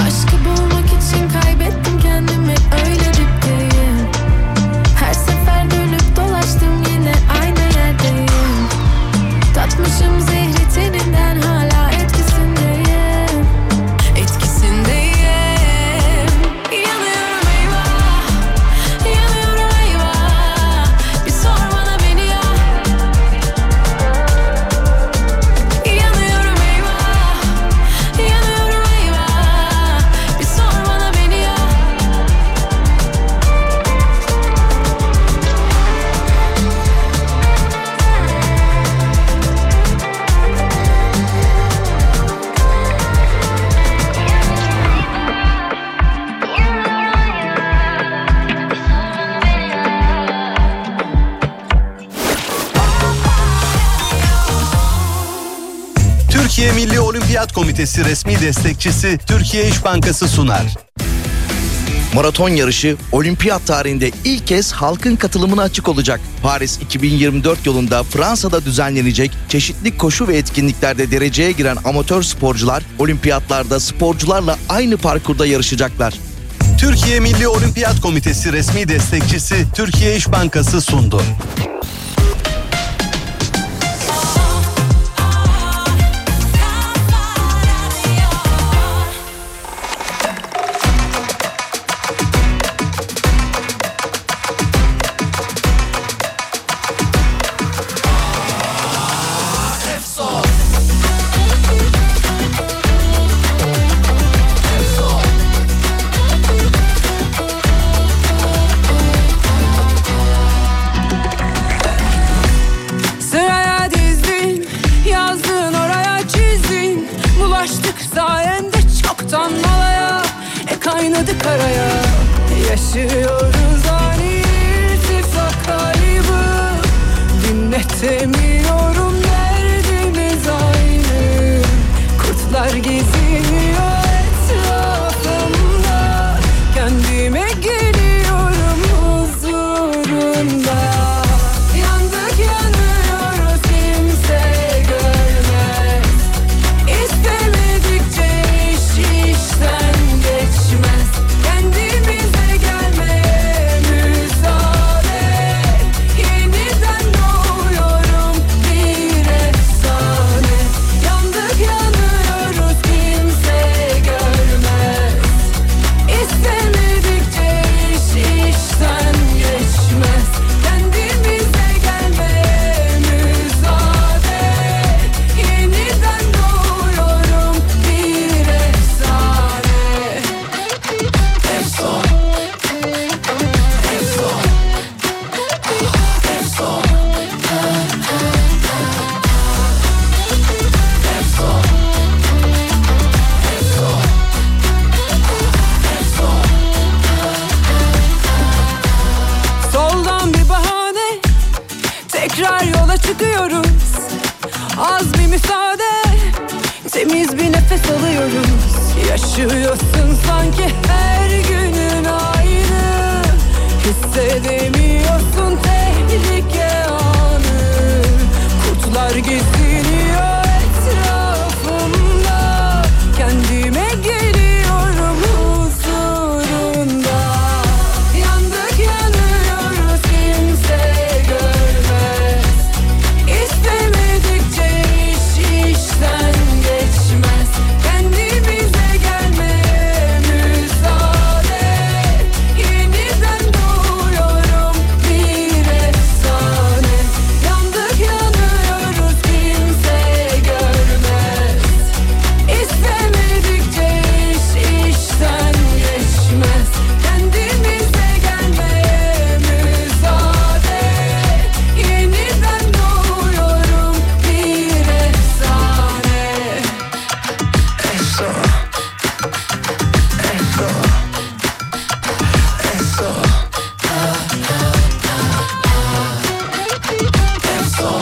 Aşkı bulmak için kaybettim kendimi, öyle dipteyim. Her sefer dönüp dolaştım, yine aynı yerdeyim. Tatmışım zehri teninden, hala etkisindeyim. Etkisindeyim. Yanıyorum eyvah. Yanıyorum eyvah. Türkiye Milli Olimpiyat Komitesi resmi destekçisi Türkiye İş Bankası sunar. Maraton yarışı olimpiyat tarihinde ilk kez halkın katılımına açık olacak. Paris iki bin yirmi dört yılında Fransa'da düzenlenecek çeşitli koşu ve etkinliklerde dereceye giren amatör sporcular olimpiyatlarda sporcularla aynı parkurda yarışacaklar. Türkiye Milli Olimpiyat Komitesi resmi destekçisi Türkiye İş Bankası sundu.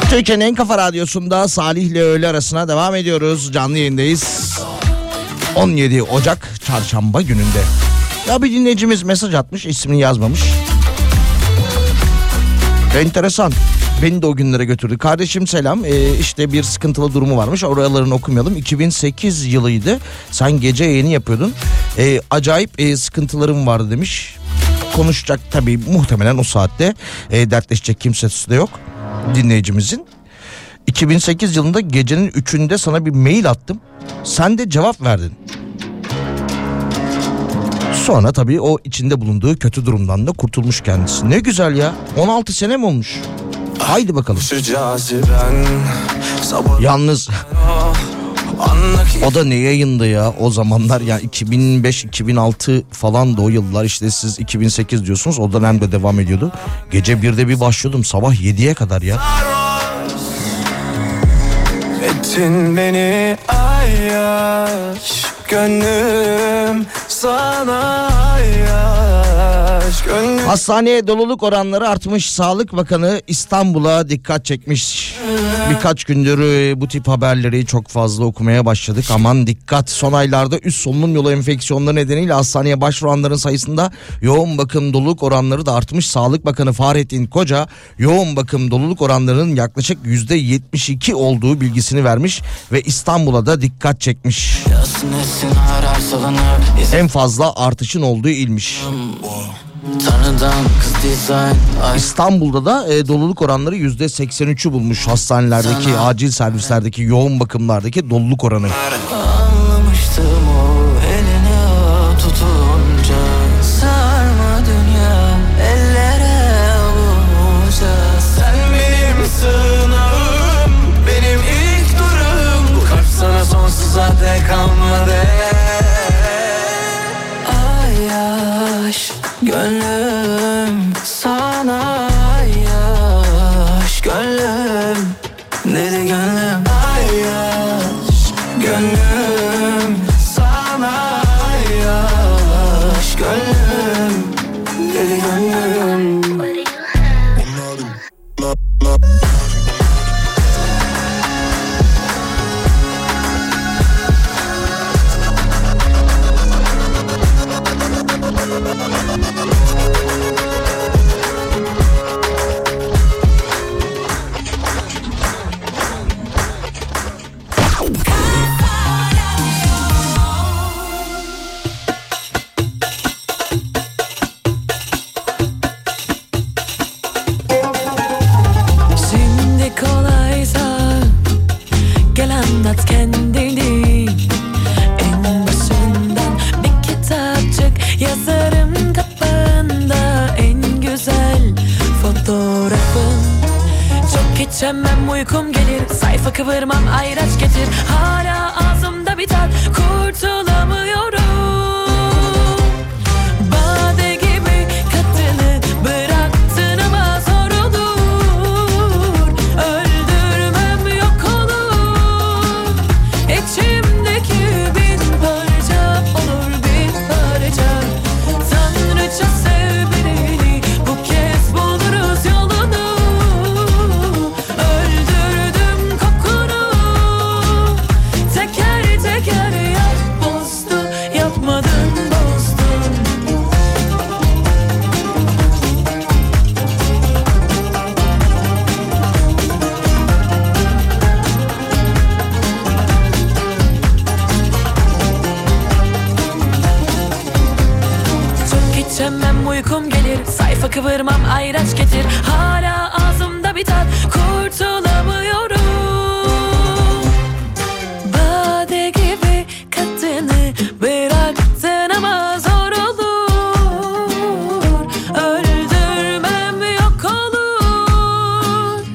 Türkiye'nin Kafa Radyosu'nda Salih ile öğle arasına devam ediyoruz. Canlı yayındayız. on yedi Ocak Çarşamba gününde. Ya bir dinleyicimiz mesaj atmış, ismini yazmamış. Enteresan. Beni de o günlere götürdü. Kardeşim selam. Ee, işte bir sıkıntılı durumu varmış. Oralarını okumayalım. iki bin sekiz yılıydı. Sen gece yayını yapıyordun. Ee, acayip e, sıkıntılarım vardı demiş. Konuşacak tabii muhtemelen o saatte. E, dertleşecek kimsesi de yok dinleyicimizin. iki bin sekiz yılında gecenin üçünde sana bir mail attım. Sen de cevap verdin. Sonra tabii o içinde bulunduğu kötü durumdan da kurtulmuş kendisi. Ne güzel ya. on altı sene mi olmuş? Haydi bakalım. Yalnız o da ne yayındı ya o zamanlar, ya iki bin beş iki bin altı falan da o yıllar, işte siz iki bin sekiz diyorsunuz, o dönemde devam ediyordu. Gece birde bir başlıyordum, sabah yediye kadar ya. Ettin beni ayyaş, gönlüm sana ayyaş, gönlüm... Hastaneye doluluk oranları artmış. Sağlık Bakanı İstanbul'a dikkat çekmiş. Birkaç gündür bu tip haberleri çok fazla okumaya başladık. Aman dikkat, son aylarda üst solunum yolu enfeksiyonları nedeniyle hastaneye başvuranların sayısında yoğun bakım doluluk oranları da artmış. Sağlık Bakanı Fahrettin Koca yoğun bakım doluluk oranlarının yaklaşık yüzde yetmiş iki olduğu bilgisini vermiş ve İstanbul'a da dikkat çekmiş. En fazla artışın olduğu ilmiş. İstanbul'da da e, doluluk oranları yüzde seksen üçü bulmuş hastanelerdeki, acil servislerdeki, yoğun bakımlardaki doluluk oranı. Anlamıştım o eline tutunca, sarma dünyam ellere avunca. Sen benim sığınağım, benim ilk durağım, bu kalp sana sonsuza dek kalmadı. Ay yaş gönlüm sana, yaş gönlüm, dedi gönlüm, ay yaş gönlüm sana, yaş gönlüm, dedi gönlüm. İçemem, uykum gelir, sayfa kıvırmam, ayraç getir, hala ağzımda bir tat, kurtulamıyorum. Bade gibi katını bıraktın ama zor olur, öldürmem yok olur, içimdeki bin parça olur bin parça. Tanrıça sev birini, bu kez buluruz yolunu. Uykum gelir, sayfa kıvırmam, ayraç getir, hala ağzımda bir tat, kurtulamıyorum. Bade gibi kadını bıraktın ama zor olur, öldürmem yok olur,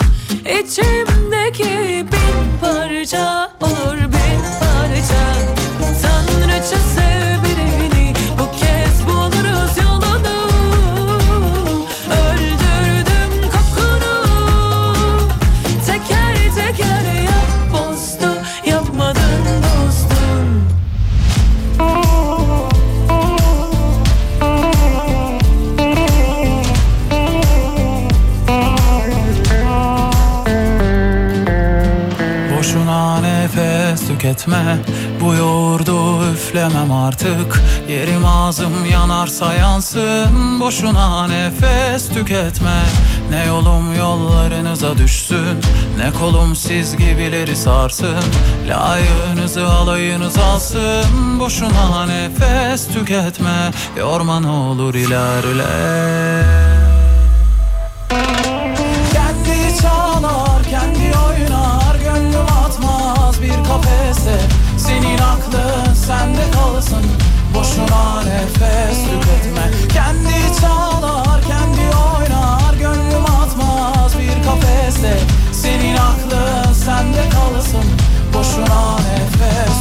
İçimdeki bin parça olur bin parça. Tanrıça sev birini, bu kez buluruz yolunu. Tüketme, bu yoğurdu üflemem artık. Yerim ağzım yanarsa yansın. Boşuna nefes tüketme. Ne yolum yollarınıza düşsün, ne kolum siz gibileri sarsın. Layığınızı alayınız alsın. Boşuna nefes tüketme. Yorman olur ilerle. Kendi çalar, kendi oynar, gönlüm atmaz bir kafese. Senin aklın sende kalsın, boşuna nefes tüketme. Kendi çalar, kendi oynar, gönlüm atmaz bir kafese. Senin aklın sende kalsın, boşuna nefes tüketme.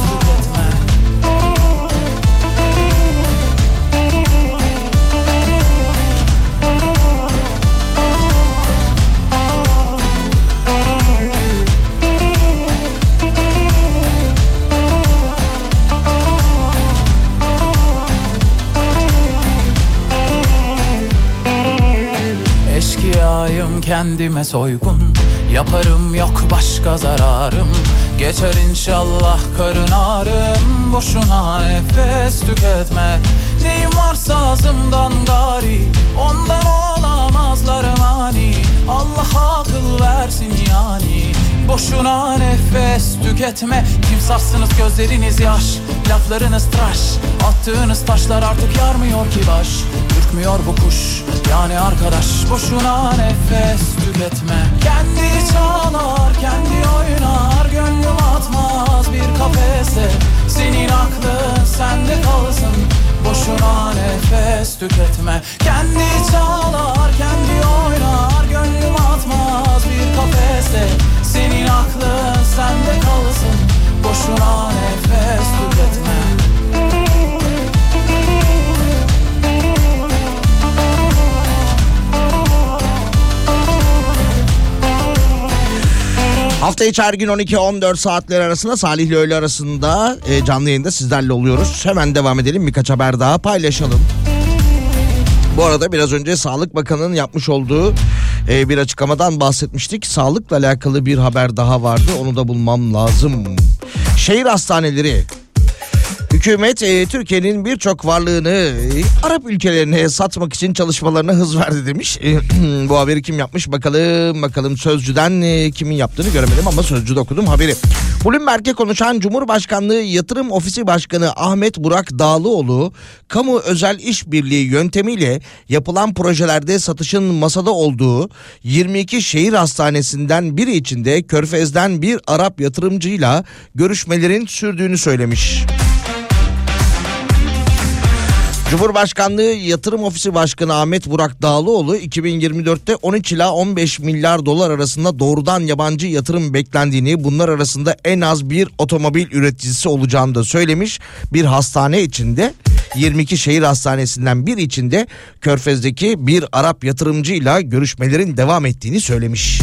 kendime soygun yaparım, yok başka zararım. Geçer inşallah karın ağrım, boşuna nefes tüketme. Neyim varsa ağzımdan gari, ondan olamazlar mani. Allah akıl versin yani, boşuna nefes tüketme. Kim sarsınız gözleriniz yaş, laflarınız tıraş, attığınız taşlar artık yarmıyor ki baş. Ürkmüyor bu kuş yani arkadaş, boşuna nefes tüketme. Kendi çalar kendi oynar, gönlüm atmaz bir kafese. Senin aklın sende kalsın, boşuna nefes tüketme. Kendi çalar kendi oynar, gönlüm atmaz bir kafese. Senin aklın sende kalsın, boşuna nefes tüketme. Hafta içi her gün on iki on dört saatler arasında Salih ile öğle arasında e, canlı yayında sizlerle oluyoruz. Hemen devam edelim, birkaç haber daha paylaşalım. Bu arada biraz önce Sağlık Bakanı'nın yapmış olduğu e, bir açıklamadan bahsetmiştik. Sağlıkla alakalı bir haber daha vardı, onu da bulmam lazım. Şehir hastaneleri. Hükümet e, Türkiye'nin birçok varlığını e, Arap ülkelerine satmak için çalışmalarına hız verdi demiş. E, bu haberi kim yapmış bakalım bakalım Sözcü'den e, kimin yaptığını göremedim ama Sözcü'de okudum haberi. Bloomberg'e konuşan Cumhurbaşkanlığı Yatırım Ofisi Başkanı Ahmet Burak Dağlıoğlu, kamu özel işbirliği yöntemiyle yapılan projelerde satışın masada olduğu yirmi iki şehir hastanesinden biri içinde Körfez'den bir Arap yatırımcıyla görüşmelerin sürdüğünü söylemiş. Cumhurbaşkanlığı Yatırım Ofisi Başkanı Ahmet Burak Dağlıoğlu iki bin yirmi dörtte on iki ila on beş milyar dolar arasında doğrudan yabancı yatırım beklendiğini, bunlar arasında en az bir otomobil üreticisi olacağını da söylemiş. Bir hastane içinde, yirmi iki şehir hastanesinden biri içinde Körfez'deki bir Arap yatırımcıyla görüşmelerin devam ettiğini söylemiş.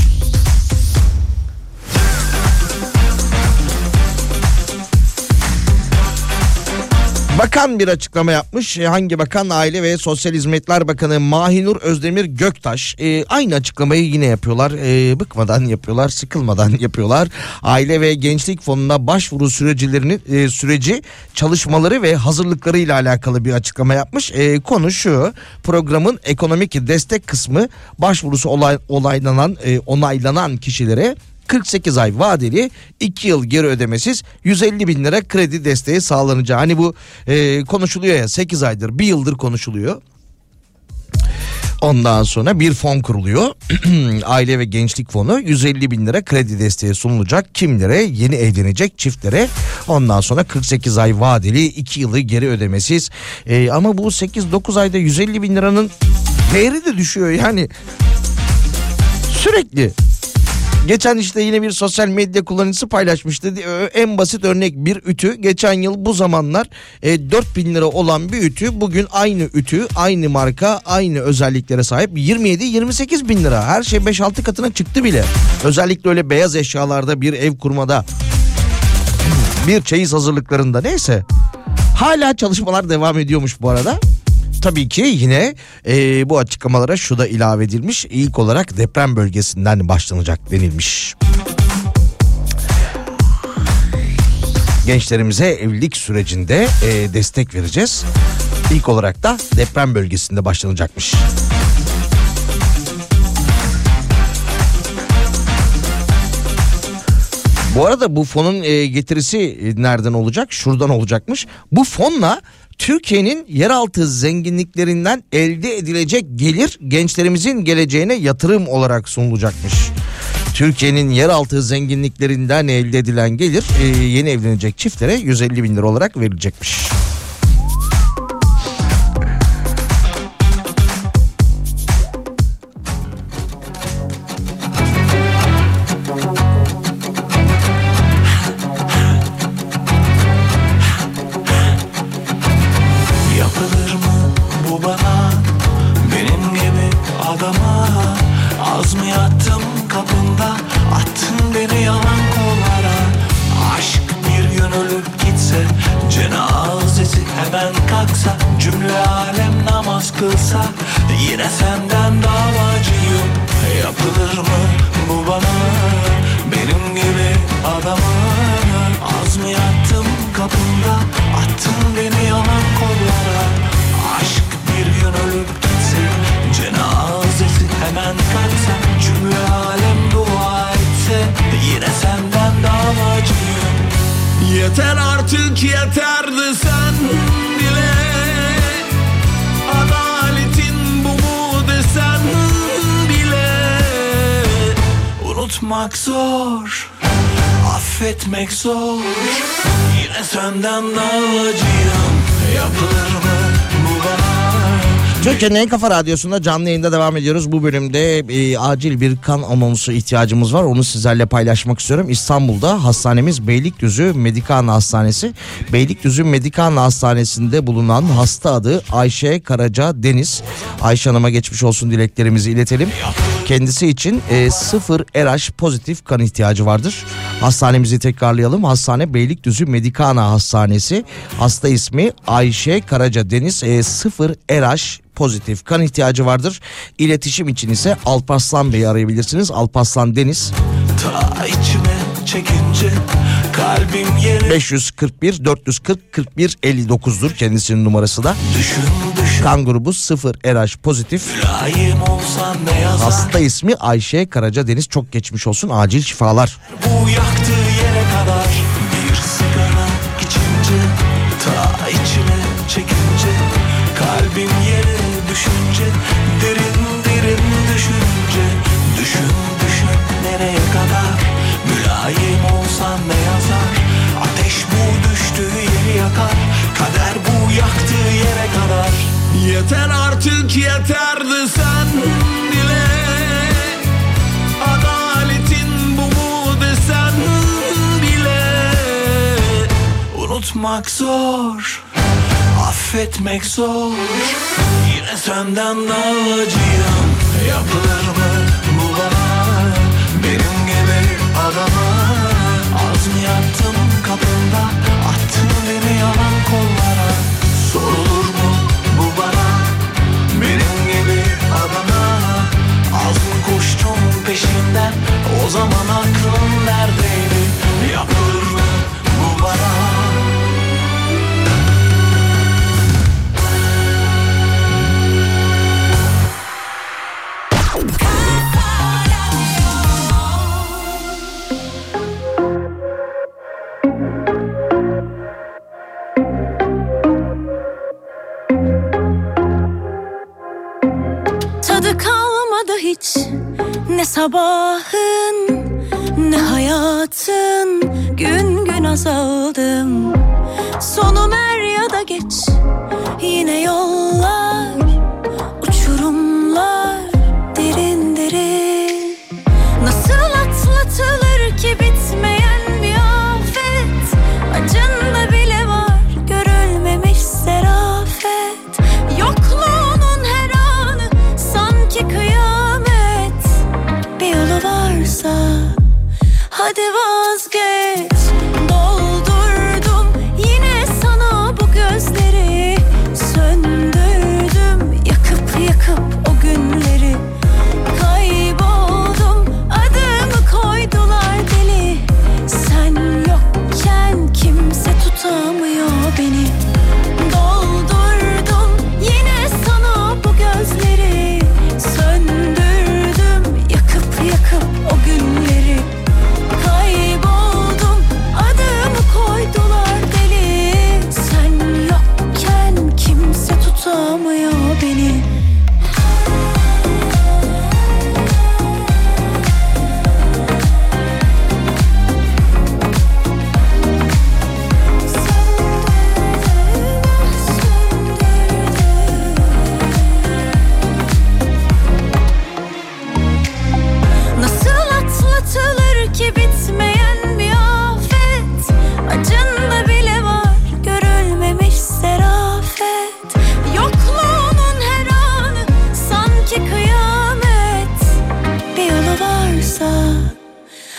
Bakan bir açıklama yapmış. Hangi bakan? Aile ve Sosyal Hizmetler Bakanı Mahinur Özdemir Göktaş. E, aynı açıklamayı yine yapıyorlar. E, bıkmadan yapıyorlar, sıkılmadan yapıyorlar. Aile ve Gençlik Fonu'na başvuru sürecilerini, e, süreci çalışmaları ve hazırlıklarıyla alakalı bir açıklama yapmış. E, konu şu: programın ekonomik destek kısmı başvurusu olay, olaylanan, e, onaylanan kişilere kırk sekiz ay vadeli, iki yıl geri ödemesiz yüz elli bin lira kredi desteği sağlanacağı. Hani bu e, konuşuluyor ya, sekiz aydır bir yıldır konuşuluyor. Ondan sonra bir fon kuruluyor. Aile ve Gençlik Fonu, yüz elli bin lira kredi desteği sunulacak kimlere? Yeni evlenecek çiftlere. Ondan sonra kırk sekiz ay vadeli, iki yılı geri ödemesiz. E, ama bu sekiz dokuz ayda yüz elli bin liranın değeri de düşüyor yani. Sürekli. Geçen işte yine bir sosyal medya kullanıcısı paylaşmıştı. En basit örnek bir ütü. Geçen yıl bu zamanlar dört bin lira olan bir ütü, bugün aynı ütü, aynı marka, aynı özelliklere sahip yirmi yedi yirmi sekiz bin lira. Her şey beş altı katına çıktı bile. Özellikle öyle beyaz eşyalarda, bir ev kurmada, bir çeyiz hazırlıklarında, neyse. Hala çalışmalar devam ediyormuş bu arada. Tabii ki yine e, bu açıklamalara şu da ilave edilmiş. İlk olarak deprem bölgesinden başlanacak denilmiş. Gençlerimize evlilik sürecinde e, destek vereceğiz. İlk olarak da deprem bölgesinde başlanacakmış. Bu arada bu fonun e, getirisi nereden olacak? Şuradan olacakmış. Bu fonla Türkiye'nin yeraltı zenginliklerinden elde edilecek gelir gençlerimizin geleceğine yatırım olarak sunulacakmış. Türkiye'nin yeraltı zenginliklerinden elde edilen gelir e, yeni evlenecek çiftlere yüz elli bin lira olarak verilecekmiş. Kılsa Yine senden davacıyım. Yapılır mı bu bana? Benim gibi adama. Az mı yattım kapında? Attın beni yalan kollara. Aşk bir gün ölüp gitse, cenazesi hemen kalpse, cümle alem dua etse, yine senden davacıyım. Yeter artık yeterdi sen bile. Adaletin bu mu desen bile. Unutmak zor, affetmek zor. Yine senden davacıyım. Yapılır mı bu bana? Türkiye'nin Kafa Radyosu'nda canlı yayında devam ediyoruz. Bu bölümde e, acil bir kan anonsu ihtiyacımız var. Onu sizlerle paylaşmak istiyorum. İstanbul'da hastanemiz Beylikdüzü Medicana Hastanesi. Beylikdüzü Medicana Hastanesi'nde bulunan hasta adı Ayşe Karaca Deniz. Ayşe Hanım'a geçmiş olsun dileklerimizi iletelim. Kendisi için e, sıfır R H pozitif kan ihtiyacı vardır. Hastanemizi tekrarlayalım. Hastane Beylikdüzü Medicana Hastanesi. Hasta ismi Ayşe Karaca Deniz. E, sıfır R H pozitif kan ihtiyacı vardır. İletişim için ise Alparslan Bey'i arayabilirsiniz. Alparslan Deniz beş yüz kırk bir dört yüz kırk kırk bir elli dokuz'dur kendisinin numarası da. Düşün, düşün. Kan grubu sıfır R H pozitif. Hasta ismi Ayşe Karaca Deniz. Çok geçmiş olsun, acil şifalar. Bu yaktığı yere kadar bir sigara içince, ta içime çekince, kalbim yere düşünce, derin derin düşünce, düşün düşün nereye kadar, mülayim olsan ne yazar, ateş bu düştüğü yeri yakar, kader bu yaktığı yere kadar. Yeter artık yeterdi sen bile, adaletin bu mu desen bile, unutmak zor, affetmek zor. Yine senden davacıyım. Yapılır mı bu bana? Benim gibi adama. Az mı yattım kapında? Attın beni yalan kollara. Sorulur mu bu bana? Benim gibi adama. Az mı koştum peşinden? O zaman aklım neredeydi? Yapılır mı bu bana? Ne sabahın, ne hayatın, gün gün azaldım. Sonum er ya da geç, yine yollar, uçurumlar, derin derin. Nasıl atlatılır ki bitmeyen bir afet? Acında bile var, görülmemiş zarafet. Yokluğunun her anı, sanki kıyamet. Hadi vazgeç. Doldurdum yine sana bu gözleri, söndürdüm yakıp yakıp o günleri. Kayboldum, adımı koydular deli. Sen yokken kimse tutamıyor beni. Doldurdum yine sana bu gözleri, söndürdüm yakıp yakıp o günleri. Kayboldum, adımı koydular deli. Sen yokken kimse tutamıyor beni.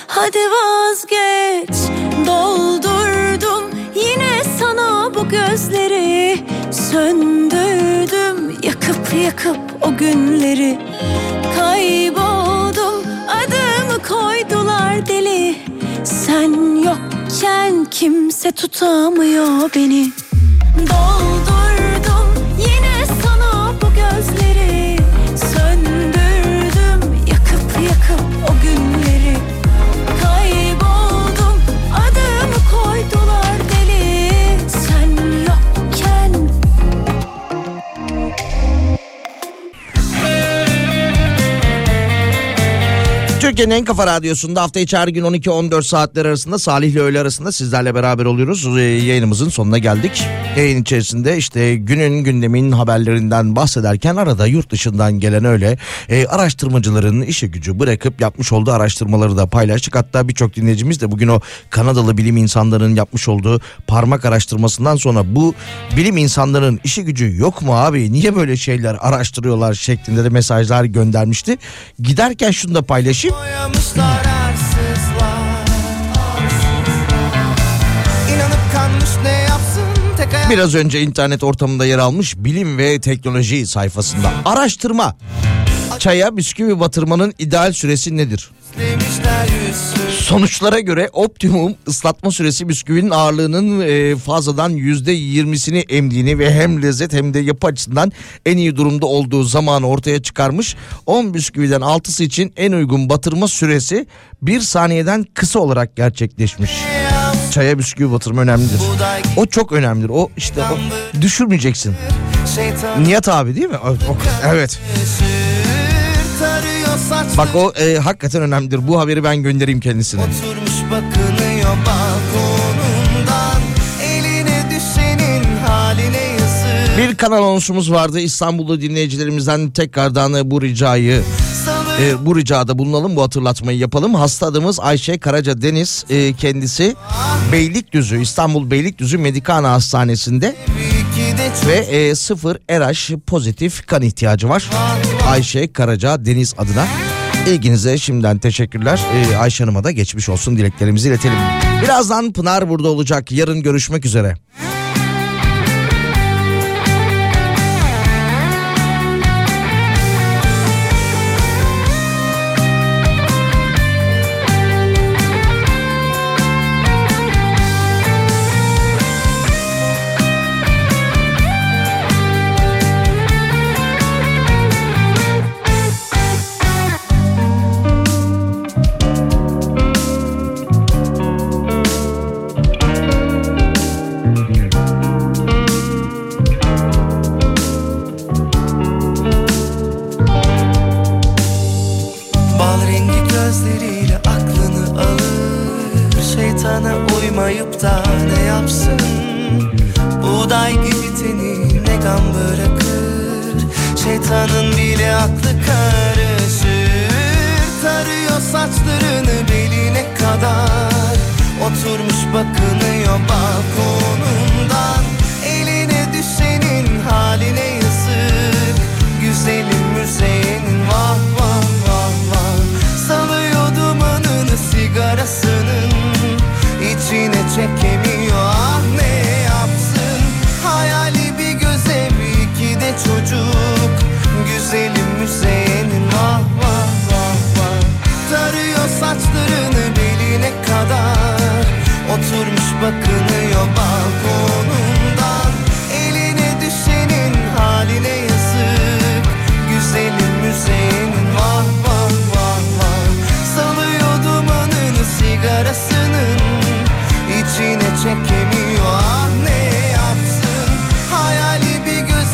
Hadi vazgeç. Doldurdum yine sana bu gözleri, söndürdüm yakıp yakıp o günleri kayboldum. Adımı koydular deli, sen yokken kimse tutamıyor beni. Doldurdum yine sana bu gözleri, söndürdüm yakıp yakıp o günleri. Kayboldum adımı koydular deli, sen yokken. Türkiye'nin en kafa radyosunda hafta içi her gün on iki on dört saatler arasında Salih ile öğle arasında sizlerle beraber oluyoruz. Yayınımızın sonuna geldik. Yayın içerisinde işte günün gündemin haberlerinden bahsederken arada yurt dışından gelen öyle e, araştırmacıların işe gücü bırakıp yapmış olduğu araştırmaları da paylaştık. Hatta birçok dinleyicimiz de bugün o Kanadalı bilim insanlarının yapmış olduğu parmak araştırmasından sonra bu bilim insanlarının işe gücü yok mu abi, niye böyle şeyler araştırıyorlar şeklinde de mesajlar göndermişti. Giderken şunu da paylaşayım. Boyamışlar arsızlar, arsızlar. İnanıp kanmış ne yapsın tek ayak... Biraz önce internet ortamında yer almış bilim ve teknoloji sayfasında araştırma: çaya bisküvi batırmanın ideal süresi nedir? Sonuçlara göre optimum ıslatma süresi bisküvinin ağırlığının fazladan yüzde yirmisini emdiğini ve hem lezzet hem de yapı açısından en iyi durumda olduğu zamanı ortaya çıkarmış. on bisküviden altısı için en uygun batırma süresi bir saniyeden kısa olarak gerçekleşmiş. Çaya bisküvi batırma önemlidir. O çok önemlidir. O işte o, düşürmeyeceksin. Nihat abi değil mi? Evet. Bak o e, hakikaten önemlidir. Bu haberi ben göndereyim kendisine. Oturmuş bakınıyor balkonundan, eline düşenin haline yazık. Bir kanal anonsumuz vardı. İstanbul'da dinleyicilerimizden tekrardan bu ricayı e, bu ricada bulunalım, bu hatırlatmayı yapalım. Hasta adımız Ayşe Karaca Deniz, e, kendisi Beylikdüzü, İstanbul Beylikdüzü Medicana Hastanesi'nde ve e, sıfır Eraş pozitif kan ihtiyacı var. Ayşe Karaca Deniz adına ilginize şimdiden teşekkürler. Ee, Ayşe Hanım'a da geçmiş olsun dileklerimizi iletelim. Birazdan Pınar burada olacak. Yarın görüşmek üzere. Çekemiyor, ah ne yapsın, hayali bir göz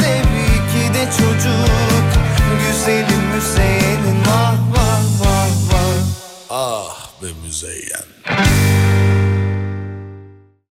evi, iki de çocuk.